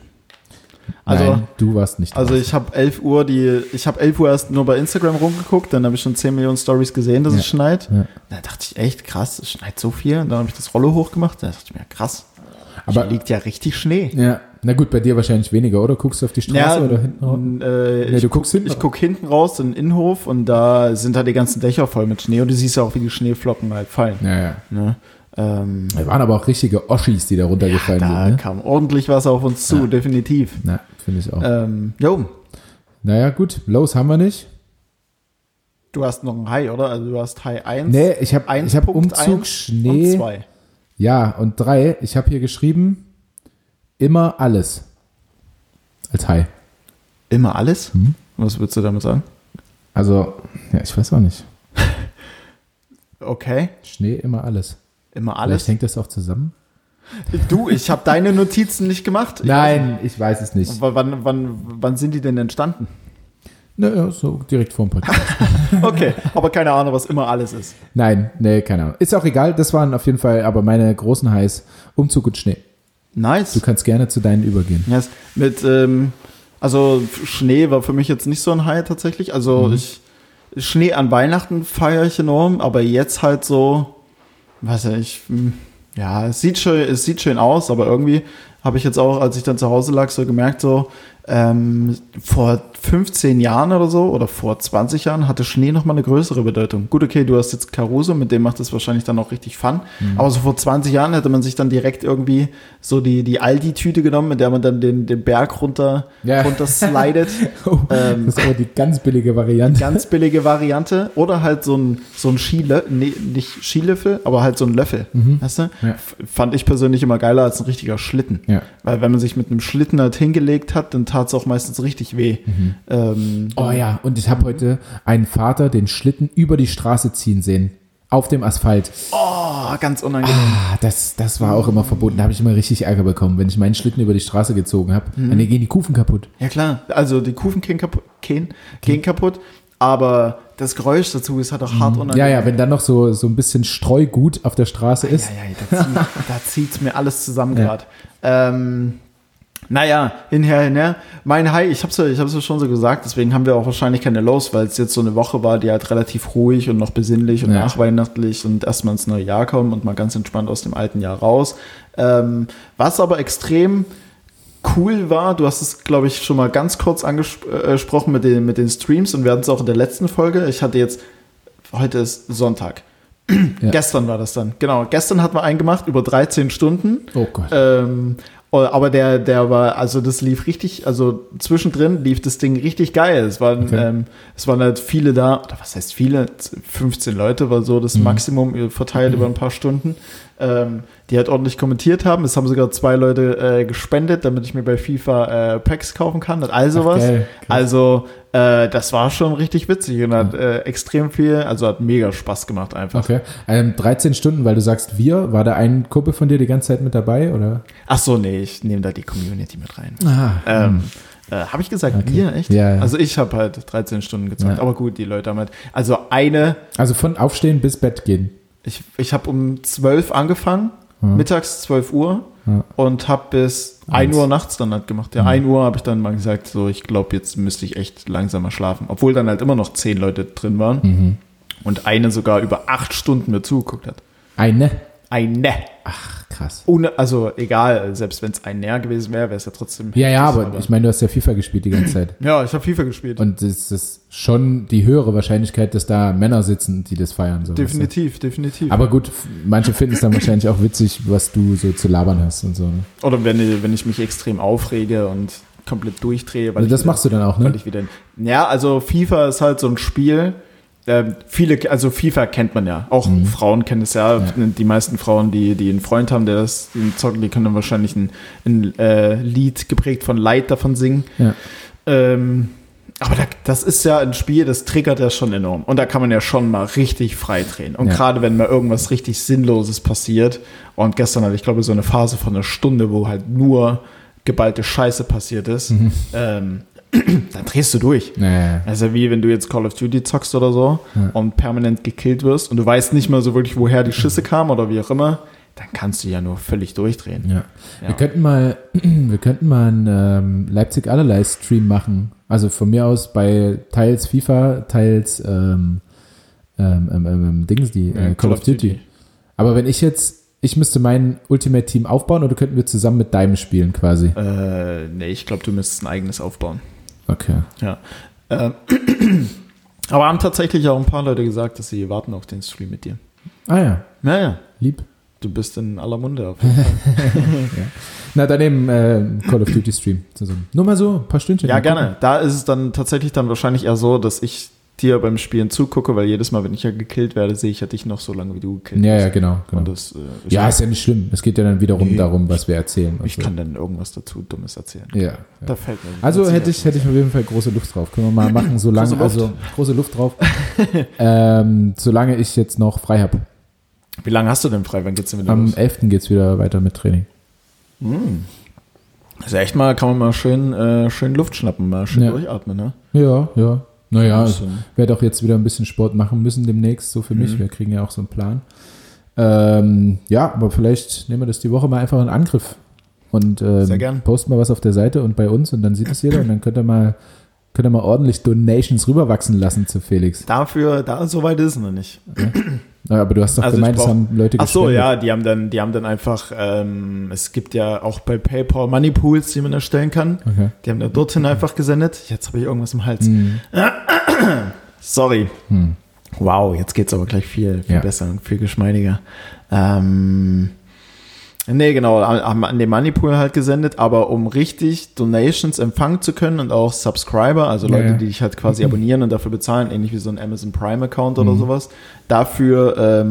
Also, nein, du warst nicht draußen. Also ich habe 11 Uhr erst nur bei Instagram rumgeguckt, dann habe ich schon 10 Millionen Stories gesehen, dass es schneit. Ja. Da dachte ich echt, krass, es schneit so viel. Und dann habe ich das Rollo hochgemacht, da dachte ich mir, krass. Aber hier liegt ja richtig Schnee. Ja. Na gut, bei dir wahrscheinlich weniger, oder? Guckst du auf die Straße oder hinten? Du guckst hinten. Ich gucke hinten raus in den Innenhof und da sind halt die ganzen Dächer voll mit Schnee und du siehst ja auch, wie die Schneeflocken halt fallen. Ja. Ne? Da waren aber auch richtige Oschis, die da runtergefallen sind. Da kam ordentlich was auf uns zu, definitiv. Na, finde ich auch. Jo. Naja, gut, Lows haben wir nicht. Du hast noch ein High, oder? Also du hast High 1. Nee, ich habe Umzug, Schnee und 2. Ja, und 3. Ich habe hier geschrieben, immer alles als High. Immer alles? Mhm. Was würdest du damit sagen? Also, ja, ich weiß auch nicht. Okay. Schnee, immer alles. Immer alles? Vielleicht hängt das auch zusammen. Du, ich habe deine Notizen nicht gemacht. Nein, ich weiß es nicht. Wann sind die denn entstanden? Naja, so direkt vor dem Podcast. Okay, aber keine Ahnung, was immer alles ist. Nein, keine Ahnung. Ist auch egal, das waren auf jeden Fall aber meine großen Highs. Umzug und Schnee. Nice. Du kannst gerne zu deinen übergehen. Yes. Also Schnee war für mich jetzt nicht so ein High tatsächlich. Also Schnee an Weihnachten feiere ich enorm, aber jetzt halt so, weiß ich, ja, es sieht schön aus, aber irgendwie habe ich jetzt auch, als ich dann zu Hause lag, so gemerkt, vor 15 Jahren oder so, oder vor 20 Jahren hatte Schnee nochmal eine größere Bedeutung. Gut, okay, du hast jetzt Caruso, mit dem macht das wahrscheinlich dann auch richtig Fun. Mhm. Aber so vor 20 Jahren hätte man sich dann direkt irgendwie so die Aldi-Tüte genommen, mit der man dann den Berg runter slidet. Das ist aber die ganz billige Variante. Oder halt so ein Skilöffel, nee, nicht Skilöffel, aber halt so ein Löffel. Mhm. Weißt du? Ja. Fand ich persönlich immer geiler als ein richtiger Schlitten. Ja. Weil wenn man sich mit einem Schlitten halt hingelegt hat, dann tat es auch meistens richtig weh. Mhm. Oh ja, und ich habe heute einen Vater den Schlitten über die Straße ziehen sehen. Auf dem Asphalt. Oh, ganz unangenehm. Ah, das war auch immer verboten. Da habe ich immer richtig Ärger bekommen, wenn ich meinen Schlitten über die Straße gezogen habe. Mhm. Dann gehen die Kufen kaputt. Ja klar, also die Kufen gehen kaputt, aber das Geräusch dazu ist halt auch hart unangenehm. Ja, wenn dann noch so ein bisschen Streugut auf der Straße ist. Ja, da zieht es mir alles zusammen gerade. Naja, hinher. Mein High, ich hab's ja schon so gesagt, deswegen haben wir auch wahrscheinlich keine Lows, weil es jetzt so eine Woche war, die halt relativ ruhig und noch besinnlich und nachweihnachtlich und erstmal ins neue Jahr kommen und mal ganz entspannt aus dem alten Jahr raus. Was aber extrem cool war, du hast es, glaube ich, schon mal ganz kurz angesprochen mit den Streams, und wir hatten es auch in der letzten Folge. Ich hatte jetzt, heute ist Sonntag. Gestern war das dann, genau. Gestern hatten wir einen gemacht, über 13 Stunden. Oh Gott. Aber der war, also das lief richtig, also zwischendrin lief das Ding richtig geil. Es waren halt viele da, oder was heißt viele? 15 Leute war so das Maximum, verteilt über ein paar Stunden, die halt ordentlich kommentiert haben. Es haben sogar 2 Leute gespendet, damit ich mir bei FIFA Packs kaufen kann und all sowas. Geil. Also das war schon richtig witzig und hat extrem viel, also hat mega Spaß gemacht einfach. Okay. 13 Stunden, weil du sagst wir, war da ein Kumpel von dir die ganze Zeit mit dabei, oder? Ach so, nee, ich nehme da die Community mit rein. Habe ich gesagt, okay. Wir, echt? Ja. Also ich habe halt 13 Stunden gezockt, aber gut, die Leute haben halt, also von Aufstehen bis Bett gehen. Ich habe um 12 angefangen, mittags 12 Uhr und habe bis 1 Uhr nachts dann halt gemacht. Ja, 1 Uhr habe ich dann mal gesagt, so ich glaube, jetzt müsste ich echt langsamer schlafen. Obwohl dann halt immer noch 10 Leute drin waren und eine sogar über 8 Stunden mir zugeguckt hat. Eine. Ach, krass. Also egal, selbst wenn es ein Näher gewesen wäre, wäre es ja trotzdem... Ja, aber ich meine, du hast ja FIFA gespielt die ganze Zeit. Ja, ich habe FIFA gespielt. Und es ist schon die höhere Wahrscheinlichkeit, dass da Männer sitzen, die das feiern. So definitiv. Aber gut, manche finden es dann wahrscheinlich auch witzig, was du so zu labern hast und so. Ne? Oder wenn ich mich extrem aufrege und komplett durchdrehe. Weil also das machst du dann auch, ne? Ja, also FIFA ist halt so ein Spiel... also FIFA kennt man ja, auch Frauen kennen es ja. Die meisten Frauen, die einen Freund haben, der das zocken, die können dann wahrscheinlich ein Lied geprägt von Leid davon singen. Ja. Aber das ist ja ein Spiel, das triggert ja schon enorm. Und da kann man ja schon mal richtig frei drehen. Und gerade wenn mal irgendwas richtig Sinnloses passiert, und gestern hatte ich, glaube ich, so eine Phase von einer Stunde, wo halt nur geballte Scheiße passiert ist, dann drehst du durch. Nee. Also wie wenn du jetzt Call of Duty zockst oder so und permanent gekillt wirst und du weißt nicht mal so wirklich, woher die Schüsse kamen oder wie auch immer, dann kannst du ja nur völlig durchdrehen. Ja. Ja. Wir könnten mal einen Leipzig allerlei Stream machen. Also von mir aus bei teils FIFA, teils Call of Duty. Aber wenn ich müsste mein Ultimate-Team aufbauen, oder könnten wir zusammen mit deinem spielen quasi? Nee, ich glaube, du müsstest ein eigenes aufbauen. Okay. Ja. Aber haben tatsächlich auch ein paar Leute gesagt, dass sie warten auf den Stream mit dir. Ah ja. Naja. Lieb. Du bist in aller Munde auf jeden Fall. Ja. Na, dann eben Call of Duty Stream zusammen. Nur mal so ein paar Stündchen. Ja, gerne. Gucken. Da ist es dann tatsächlich dann wahrscheinlich eher so, dass ich dir beim Spielen zugucke, weil jedes Mal, wenn ich ja gekillt werde, sehe ich ja dich noch so lange, wie du gekillt bist. Ja, genau. Und das, ja, ist ja nicht schlimm. Es geht ja dann wiederum darum, was wir erzählen. Ich kann dann irgendwas dazu Dummes erzählen. Ja. Da fällt mir also hätte ich auf jeden Fall große Luft drauf. Können wir mal machen, solange, also große Luft drauf, solange ich jetzt noch frei habe. Wie lange hast du denn frei? Wann geht's denn wieder los? Am 11. geht's wieder weiter mit Training. Also echt mal, kann man mal schön Luft schnappen, mal schön durchatmen, ne? Ja. Naja, ich werde auch jetzt wieder ein bisschen Sport machen müssen demnächst, so für mich. Wir kriegen ja auch so einen Plan. Ja, aber vielleicht nehmen wir das die Woche mal einfach in Angriff und posten mal was auf der Seite und bei uns und dann sieht es jeder und dann könnt ihr mal ordentlich Donations rüberwachsen lassen zu Felix. So weit ist es noch nicht. Okay. Aber du hast doch gemeint, das haben Leute gespendet. Ach so, ja, die haben dann einfach, es gibt ja auch bei PayPal Money Pools, die man erstellen kann. Okay. Die haben dann dorthin einfach gesendet. Jetzt habe ich irgendwas im Hals. Sorry. Wow, jetzt geht's aber gleich viel besser und viel geschmeidiger. Nee, genau, haben an den Moneypool halt gesendet, aber um richtig Donations empfangen zu können und auch Subscriber, also Leute, die dich halt quasi abonnieren und dafür bezahlen, ähnlich wie so ein Amazon Prime Account oder sowas, dafür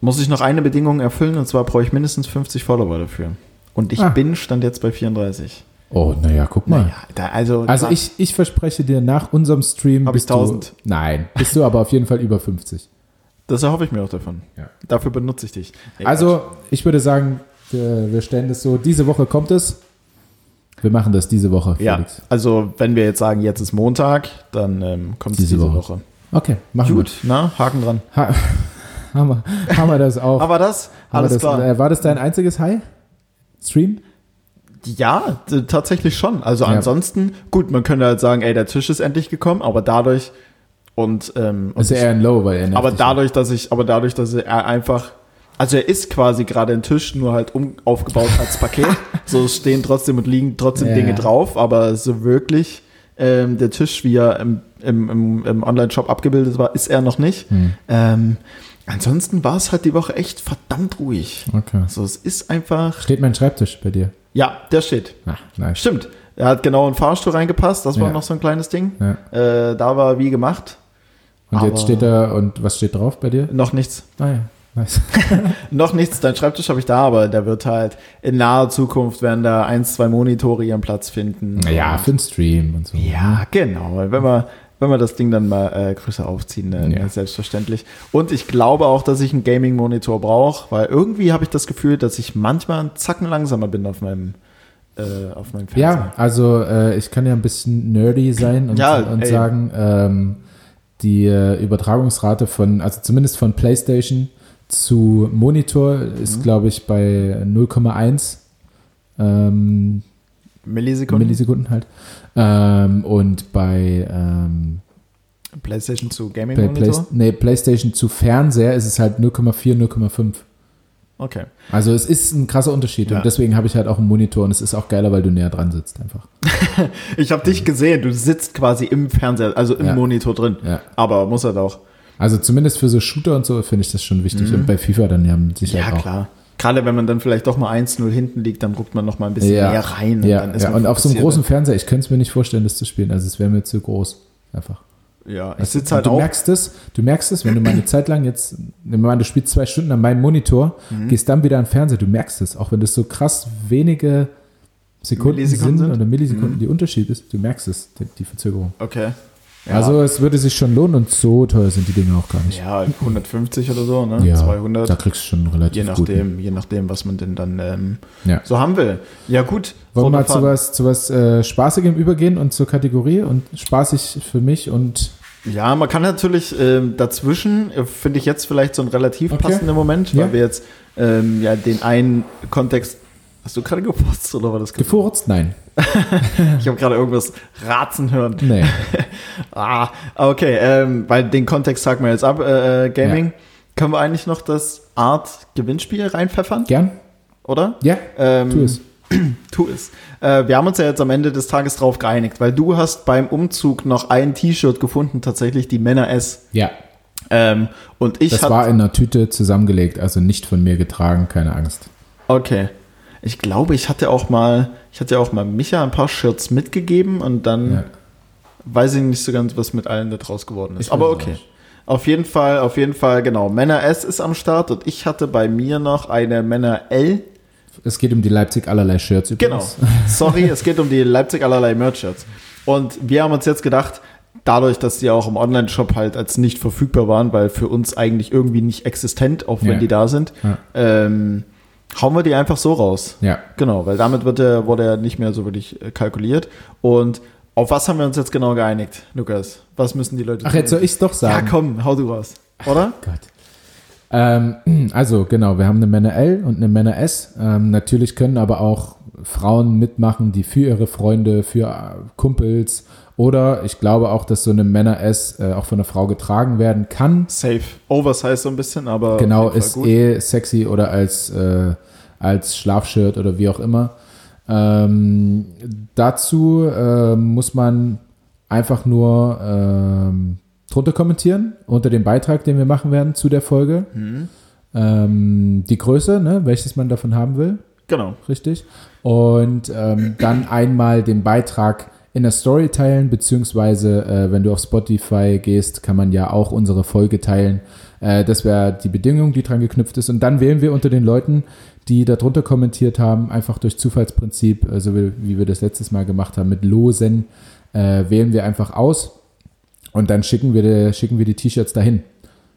muss ich noch eine Bedingung erfüllen und zwar brauche ich mindestens 50 Follower dafür. Und ich bin Stand jetzt bei 34. Oh, naja, guck mal. Naja, also ich verspreche dir, nach unserem Stream bist du 1000. Nein, bist du aber auf jeden Fall über 50. Das erhoffe ich mir auch davon. Ja. Dafür benutze ich dich. Also, ich würde sagen, wir stellen das so, diese Woche kommt es. Wir machen das diese Woche, Felix. Ja, also, wenn wir jetzt sagen, jetzt ist Montag, dann kommt es diese Woche. Okay, machen wir. Gut, na, Haken dran. Haben wir das auch. Aber das? Alles klar. War das dein einziges High-Stream? Ja, tatsächlich schon. Also, ansonsten, gut, man könnte halt sagen, der Tisch ist endlich gekommen, aber dadurch... ist er eher ein Low, weil er dadurch, dass er einfach, also er ist quasi gerade ein Tisch, nur halt aufgebaut als Paket. So stehen trotzdem und liegen trotzdem Dinge drauf, aber so wirklich der Tisch, wie er im Online-Shop abgebildet war, ist er noch nicht. Ansonsten war es halt die Woche echt verdammt ruhig. Okay. So, es ist einfach. Steht mein Schreibtisch bei dir? Ja, der steht. Ach, nice. Stimmt. Er hat genau einen Fahrstuhl reingepasst, das war noch so ein kleines Ding. Ja. Da war wie gemacht. Und aber jetzt steht da, und was steht drauf bei dir? Noch nichts. Ah ja, nice. Noch nichts, dein Schreibtisch habe ich da, aber da wird halt in naher Zukunft werden da 1-2 Monitore ihren Platz finden. Ja, für den Stream und so. Ja, genau, wenn wir das Ding dann mal größer aufziehen, selbstverständlich. Und ich glaube auch, dass ich einen Gaming-Monitor brauche, weil irgendwie habe ich das Gefühl, dass ich manchmal einen Zacken langsamer bin auf meinem Fernseher. Ja, also ich kann ja ein bisschen nerdy sein und sagen, die Übertragungsrate zumindest von PlayStation zu Monitor ist, glaube ich, bei 0,1 Millisekunden halt. Und bei PlayStation zu Gaming Monitor? PlayStation zu Fernseher ist es halt 0,4, 0,5. Okay. Also es ist ein krasser Unterschied und deswegen habe ich halt auch einen Monitor und es ist auch geiler, weil du näher dran sitzt einfach. Ich habe dich gesehen, du sitzt quasi im Fernseher, also im Monitor drin, aber muss halt auch. Also zumindest für so Shooter und so finde ich das schon wichtig und bei FIFA dann ja sicher auch. Ja, klar. Gerade wenn man dann vielleicht doch mal 1-0 hinten liegt, dann ruckt man noch mal ein bisschen mehr rein. Und dann ist man und auf so einem großen Fernseher, ich könnte es mir nicht vorstellen, das zu spielen, also es wäre mir zu groß einfach. Ja, ich sitze halt auch. Du merkst es, wenn du mal eine Zeit lang du spielst 2 Stunden an meinem Monitor, gehst dann wieder an den Fernseher, du merkst es, auch wenn das so krass wenige Millisekunden sind oder Millisekunden die Unterschied ist, du merkst es, die Verzögerung. Okay. Ja. Also es würde sich schon lohnen und so teuer sind die Dinge auch gar nicht. Ja, 150 oder so, ne? Ja, 200. Da kriegst du schon relativ je nachdem, was man denn dann so haben will. Ja gut. Wollen wir mal zu was Spaßigem übergehen und zur Kategorie und spaßig für mich und... Ja, man kann natürlich dazwischen, finde ich jetzt vielleicht so einen relativ passenden Moment, weil wir jetzt den einen Kontext... Hast du gerade gefurzt oder war das... Gefurzt? Nein. Ich habe gerade irgendwas ratzen hören. Nee. Okay, weil den Kontext sagen wir jetzt ab, Gaming. Ja. Können wir eigentlich noch das Art-Gewinnspiel reinpfeffern? Gern. Oder? Ja, tu es. Wir haben uns ja jetzt am Ende des Tages drauf geeinigt, weil du hast beim Umzug noch ein T-Shirt gefunden, tatsächlich die Männer S. Ja. Und ich das war in einer Tüte zusammengelegt, also nicht von mir getragen, keine Angst. Okay. Ich glaube, ich hatte auch mal Micha ein paar Shirts mitgegeben und dann weiß ich nicht so ganz, was mit allen da draus geworden ist. Aber okay. Auf jeden Fall, genau. Männer S ist am Start und ich hatte bei mir noch eine Männer L. Es geht um die Leipzig allerlei Shirts übrigens. Genau. Sorry, es geht um die Leipzig allerlei Merch-Shirts. Und wir haben uns jetzt gedacht, dadurch, dass die auch im Online-Shop halt als nicht verfügbar waren, weil für uns eigentlich irgendwie nicht existent, auch wenn die da sind, hauen wir die einfach so raus. Ja. Genau, weil damit wurde er nicht mehr so wirklich kalkuliert. Und auf was haben wir uns jetzt genau geeinigt, Lukas? Was müssen die Leute tun? Ach, jetzt soll ich es doch sagen. Ja, komm, hau du raus. Oder? Ach Gott. Also, genau, wir haben eine Männer L und eine Männer S. Natürlich können aber auch Frauen mitmachen, die für ihre Freunde, für Kumpels oder ich glaube auch, dass so eine Männer S auch von einer Frau getragen werden kann. Safe. Oversize so ein bisschen, aber genau, ist gut. Sexy oder als Schlafshirt oder wie auch immer. Dazu muss man einfach nur drunter kommentieren, unter dem Beitrag, den wir machen werden zu der Folge. Mhm. Die Größe, ne, welches man davon haben will. Genau. Richtig. Und dann einmal den Beitrag in der Story teilen, beziehungsweise wenn du auf Spotify gehst, kann man ja auch unsere Folge teilen. Das wäre die Bedingung, die dran geknüpft ist. Und dann wählen wir unter den Leuten, die da drunter kommentiert haben, einfach durch Zufallsprinzip, also wie wir das letztes Mal gemacht haben mit Losen, wählen wir einfach aus. Und dann schicken wir die T-Shirts dahin.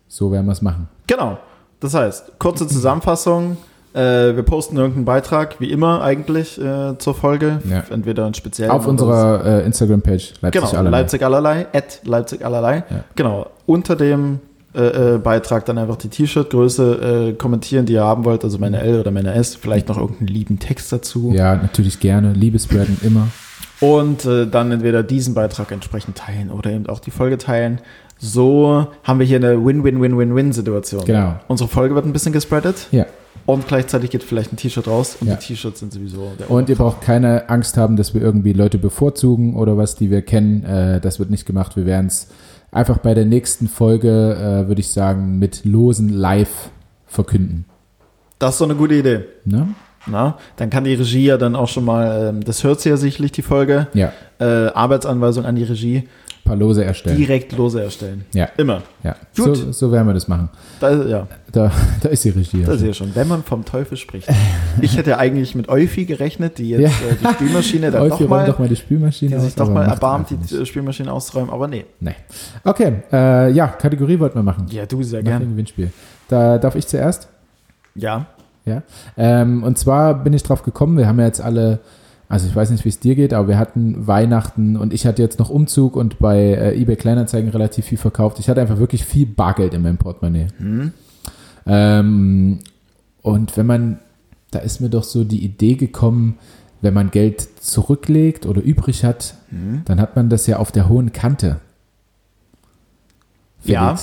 So werden wir es machen. Genau. Das heißt, kurze Zusammenfassung. Wir posten irgendeinen Beitrag, wie immer eigentlich, zur Folge. Ja. Entweder einen speziellen. Auf unserer Instagram-Page Leipzig allerlei. @Leipzig allerlei. Ja. Genau. Unter dem Beitrag dann einfach die T-Shirt-Größe kommentieren, die ihr haben wollt. Also meine L oder meine S. Vielleicht noch irgendeinen lieben Text dazu. Ja, natürlich gerne. Liebe spreaden immer. Und dann entweder diesen Beitrag entsprechend teilen oder eben auch die Folge teilen. So haben wir hier eine Win-Win-Win-Win-Win-Situation. Genau. Unsere Folge wird ein bisschen gespreadet. Ja. Und gleichzeitig geht vielleicht ein T-Shirt raus. Und die T-Shirts sind sowieso der Und ihr braucht keine Angst haben, dass wir irgendwie Leute bevorzugen oder was, die wir kennen. Das wird nicht gemacht. Wir werden es einfach bei der nächsten Folge, würde ich sagen, mit Losen live verkünden. Das ist so eine gute Idee. Ne? Na, dann kann die Regie ja dann auch schon mal, das hört sie ja sicherlich, die Folge, Arbeitsanweisung an die Regie. Ein paar Lose erstellen. Direkt Lose erstellen. Ja. Immer. Ja. Gut. So werden wir das machen. Da ist die Regie. Da ist ja schon, wenn man vom Teufel spricht. Ich hätte ja eigentlich mit Eufy gerechnet, die jetzt die Spülmaschine dann doch mal die Spülmaschine die sich doch mal erbarmt, die Spülmaschine auszuräumen, aber nee. Okay, Kategorie wollten wir machen. Ja, du sehr gerne. Nach dem Gewinnspiel. Da darf ich zuerst? Ja. Ja. Und zwar bin ich drauf gekommen, wir haben ja jetzt alle, also ich weiß nicht, wie es dir geht, aber wir hatten Weihnachten und ich hatte jetzt noch Umzug und bei eBay Kleinanzeigen relativ viel verkauft. Ich hatte einfach wirklich viel Bargeld in meinem Portemonnaie. Mhm. Und da ist mir doch so die Idee gekommen, wenn man Geld zurücklegt oder übrig hat, dann hat man das ja auf der hohen Kante. Felix. Ja.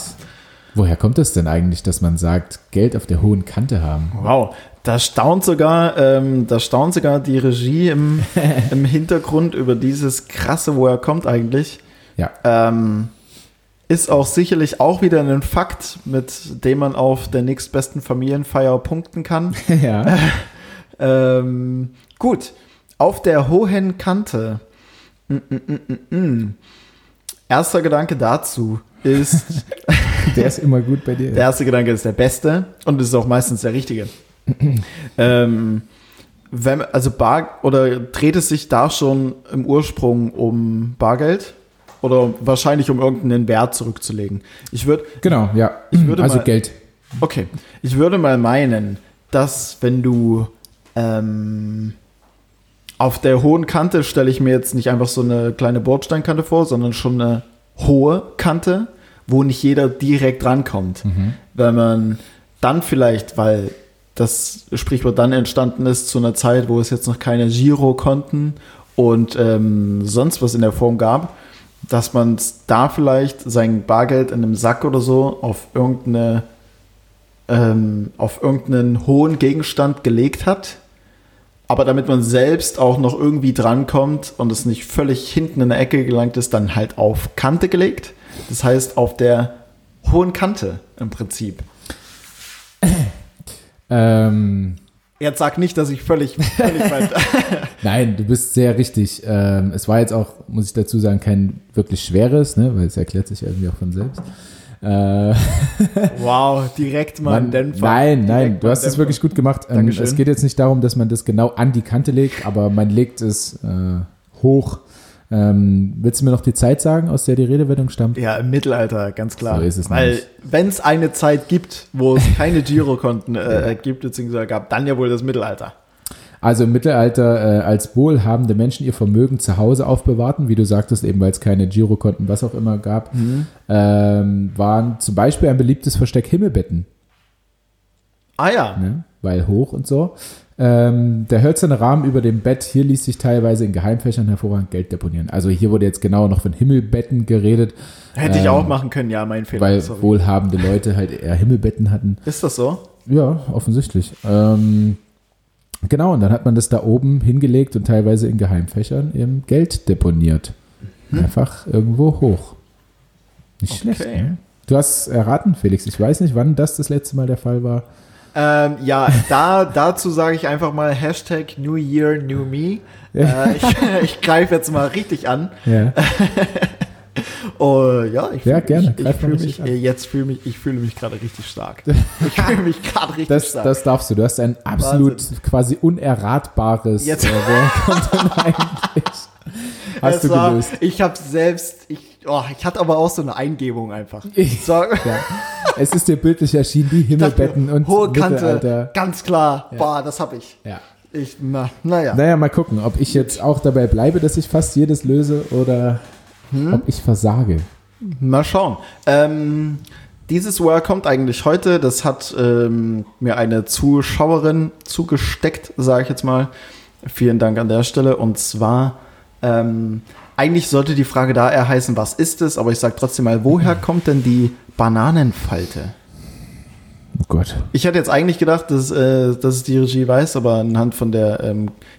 Woher kommt das denn eigentlich, dass man sagt, Geld auf der hohen Kante haben? Wow, da staunt sogar die Regie im Hintergrund über dieses Krasse, woher kommt eigentlich. Ja. Ist auch sicherlich auch wieder ein Fakt, mit dem man auf der nächstbesten Familienfeier punkten kann. Ja. Gut, auf der hohen Kante. Erster Gedanke dazu ist... Der ist immer gut bei dir. Der erste Gedanke ist der beste und es ist auch meistens der richtige. Dreht es sich da schon im Ursprung um Bargeld oder wahrscheinlich um irgendeinen Wert zurückzulegen? Geld. Okay, ich würde mal meinen, dass wenn du auf der hohen Kante, stelle ich mir jetzt nicht einfach so eine kleine Bordsteinkante vor, sondern schon eine hohe Kante, wo nicht jeder direkt rankommt. Mhm. Weil man dann vielleicht, weil das Sprichwort dann entstanden ist zu einer Zeit, wo es jetzt noch keine Girokonten und sonst was in der Form gab, dass man da vielleicht sein Bargeld in einem Sack oder so auf irgendeinen hohen Gegenstand gelegt hat, aber damit man selbst auch noch irgendwie drankommt und es nicht völlig hinten in der Ecke gelangt ist, dann halt auf Kante gelegt. Das heißt, auf der hohen Kante im Prinzip. Jetzt sag nicht, dass ich völlig falsch. Nein, du bist sehr richtig. Es war jetzt auch, muss ich dazu sagen, kein wirklich schweres, ne? Weil es erklärt sich irgendwie auch von selbst. Wow, direkt mal einen Dämpfer. Nein, du hast es wirklich gut gemacht. Es geht jetzt nicht darum, dass man das genau an die Kante legt, aber man legt es hoch. Willst du mir noch die Zeit sagen, aus der die Redewendung stammt? Ja, im Mittelalter, ganz klar. So ist es. Weil, wenn es eine Zeit gibt, wo es keine Girokonten gibt, beziehungsweise gab, dann ja wohl das Mittelalter. Also im Mittelalter, als wohlhabende Menschen ihr Vermögen zu Hause aufbewahrten, wie du sagtest, eben weil es keine Girokonten, was auch immer gab, waren zum Beispiel ein beliebtes Versteck Himmelbetten. Ah ja. Ne? Weil hoch und so. Der hölzerne Rahmen über dem Bett, hier ließ sich teilweise in Geheimfächern hervorragend Geld deponieren. Also hier wurde jetzt genau noch von Himmelbetten geredet. Hätte ich auch machen können, ja, mein Fehler. Weil wohlhabende Leute halt eher Himmelbetten hatten. Ist das so? Ja, offensichtlich. Genau, und dann hat man das da oben hingelegt und teilweise in Geheimfächern eben Geld deponiert. Einfach irgendwo hoch. Nicht schlecht. Ne? Du hast erraten, Felix. Ich weiß nicht, wann das letzte Mal der Fall war. Ja, dazu sage ich einfach mal Hashtag New Year, New Me. Ja. Ich greife jetzt mal richtig an. Ja, ich fühle mich gerade richtig stark. Ich fühle mich gerade richtig stark. Das darfst du. Du hast ein absolut Wahnsinn. Quasi unerratbares jetzt. Hast du gelöst. Ich habe selbst... Ich hatte aber auch so eine Eingebung einfach. Es ist dir bildlich erschienen, wie Himmelbetten und hohe Kante, ganz klar. Ja. Boah, das hab ich. Ja. Naja, mal gucken, ob ich jetzt auch dabei bleibe, dass ich fast jedes löse oder ob ich versage. Mal schauen. Dieses Word kommt eigentlich heute. Das hat mir eine Zuschauerin zugesteckt, sage ich jetzt mal. Vielen Dank an der Stelle. Und zwar... eigentlich sollte die Frage da eher heißen, was ist es? Aber ich sage trotzdem mal, woher kommt denn die Bananenfalte? Oh Gott. Ich hätte jetzt eigentlich gedacht, dass es die Regie weiß, aber anhand von der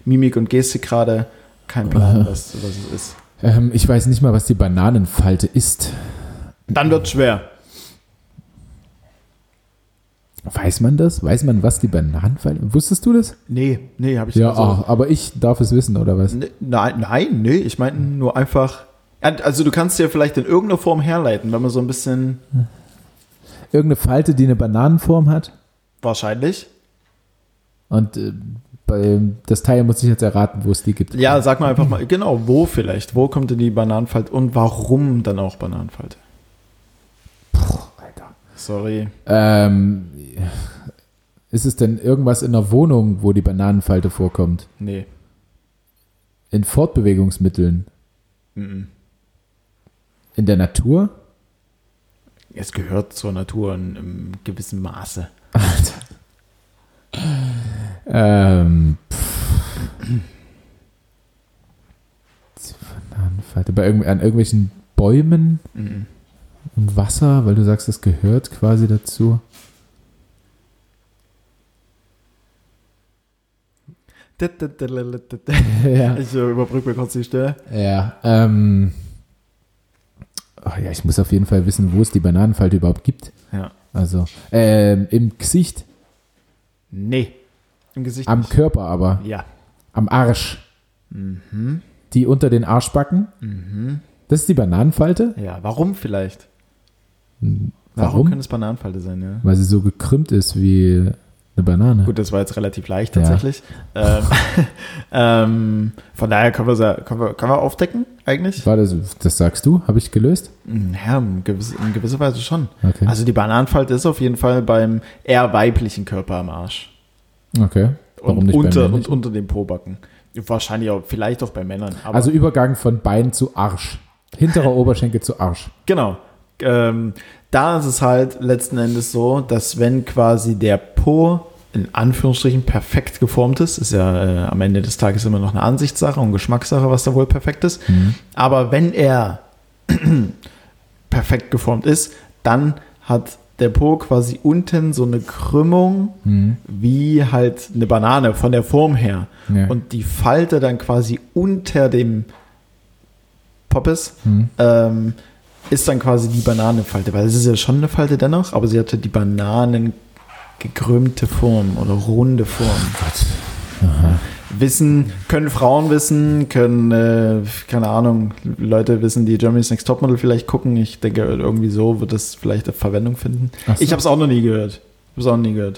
Mimik und Gestik gerade kein Plan, was es ist. Ich weiß nicht mal, was die Bananenfalte ist. Dann wird's schwer. Weiß man das? Weiß man, was die Bananenfalte... Wusstest du das? Nee, habe ich nicht. Ja, aber ich darf es wissen, oder was? Nein, ich meine nur einfach... Also du kannst ja vielleicht in irgendeiner Form herleiten, wenn man so ein bisschen... Irgendeine Falte, die eine Bananenform hat? Wahrscheinlich. Und das Teil muss ich jetzt erraten, wo es die gibt. Ja, sag mal einfach mal, genau, wo vielleicht? Wo kommt denn die Bananenfalte und warum dann auch Bananenfalte? Puh. Sorry. Ist es denn irgendwas in der Wohnung, wo die Bananenfalte vorkommt? Nee. In Fortbewegungsmitteln? Mhm. In der Natur? Es gehört zur Natur in einem gewissen Maße. Alter. Bananenfalte. An irgendwelchen Bäumen? Mhm. Und Wasser, weil du sagst, das gehört quasi dazu. Ja. Ich überbrücke mir kurz die Stelle. Ja. Ich muss auf jeden Fall wissen, wo es die Bananenfalte überhaupt gibt. Ja. Also, im Gesicht? Nee. Im Gesicht am nicht. Körper aber? Ja. Am Arsch? Mhm. Die unter den Arschbacken? Mhm. Das ist die Bananenfalte? Ja, warum vielleicht? Warum könnte es Bananenfalte sein, ja? Weil sie so gekrümmt ist wie eine Banane. Gut, das war jetzt relativ leicht tatsächlich. Ja. Von daher können wir aufdecken eigentlich. War das sagst du? Habe ich gelöst? Ja, in gewisser Weise schon. Okay. Also die Bananenfalte ist auf jeden Fall beim eher weiblichen Körper am Arsch. Okay. Warum nicht unter dem Pobacken. Wahrscheinlich auch, vielleicht auch bei Männern. Also Übergang von Bein zu Arsch. Hinterer Oberschenkel zu Arsch. Genau. Da ist es halt letzten Endes so, dass wenn quasi der Po in Anführungsstrichen perfekt geformt ist ja am Ende des Tages immer noch eine Ansichtssache und Geschmackssache, was da wohl perfekt ist. Mhm. Aber wenn er perfekt geformt ist, dann hat der Po quasi unten so eine Krümmung, wie halt eine Banane von der Form her. Ja. Und die Falte dann quasi unter dem Poppes ist dann quasi die Bananenfalte, weil es ist ja schon eine Falte dennoch, aber sie hatte die bananengekrümmte Form oder runde Form. Oh Gott. Aha. Wissen, können Frauen wissen, können, keine Ahnung, Leute wissen, die Germany's Next Topmodel vielleicht gucken. Ich denke, irgendwie so wird das vielleicht Verwendung finden. So. Ich habe es auch noch nie gehört. Aber okay.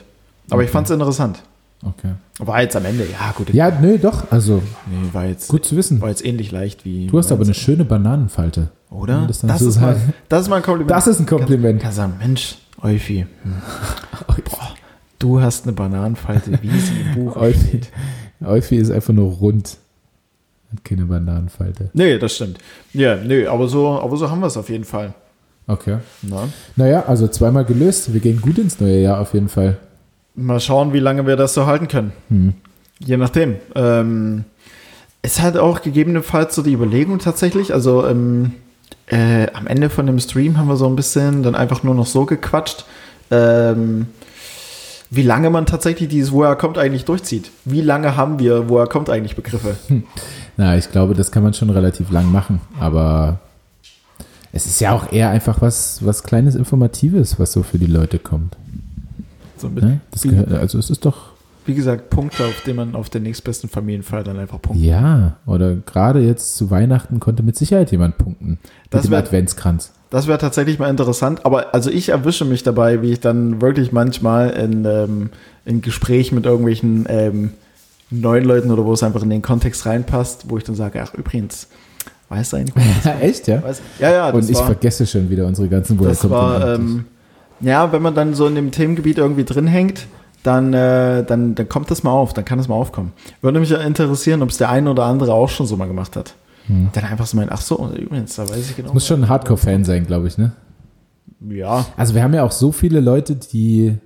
Ich fand es interessant. Okay. War jetzt am Ende, ja, gut. Ja, nö, doch. Also, nee, war jetzt, gut zu wissen. War jetzt ähnlich leicht wie. Du hast aber eine schöne Bananenfalte. Oder? Das ist mal ein Kompliment. Das ist ein Kompliment. Kann sagen, Mensch, Eufy. Boah, du hast eine Bananenfalte, wie sie im Buch aussieht. Eufy ist einfach nur rund. Hat keine Bananenfalte. Nee, das stimmt. Ja, nee, aber so haben wir es auf jeden Fall. Okay. Naja, also zweimal gelöst. Wir gehen gut ins neue Jahr auf jeden Fall. Mal schauen, wie lange wir das so halten können. Je nachdem. Es hat auch gegebenenfalls so die Überlegung tatsächlich, also am Ende von dem Stream haben wir so ein bisschen dann einfach nur noch so gequatscht, wie lange man tatsächlich dieses Woher kommt eigentlich durchzieht. Wie lange haben wir Woher kommt eigentlich Begriffe? Na, ich glaube, das kann man schon relativ lang machen, aber es ist ja auch eher einfach was Kleines Informatives, was so für die Leute kommt. So mit, ne? Das gehört, also es ist doch, wie gesagt, Punkte, auf denen man auf der nächstbesten Familienfeier dann einfach punktet. Ja, oder gerade jetzt zu Weihnachten konnte mit Sicherheit jemand punkten. Das mit dem Adventskranz. Das wäre tatsächlich mal interessant, aber also ich erwische mich dabei, wie ich dann wirklich manchmal in Gespräch mit irgendwelchen neuen Leuten oder wo es einfach in den Kontext reinpasst, wo ich dann sage, ach übrigens, weißt du eigentlich? Echt, ja? Ja, und ich vergesse schon wieder unsere ganzen Woher kommt ja, wenn man dann so in dem Themengebiet irgendwie drin hängt, dann kommt das mal auf, dann kann das mal aufkommen. Würde mich ja interessieren, ob es der eine oder andere auch schon so mal gemacht hat. Dann einfach so meinen, ach so, übrigens, da weiß ich genau. Das muss schon ein Hardcore-Fan sein, glaube ich, ne? Ja. Also wir haben ja auch so viele Leute, die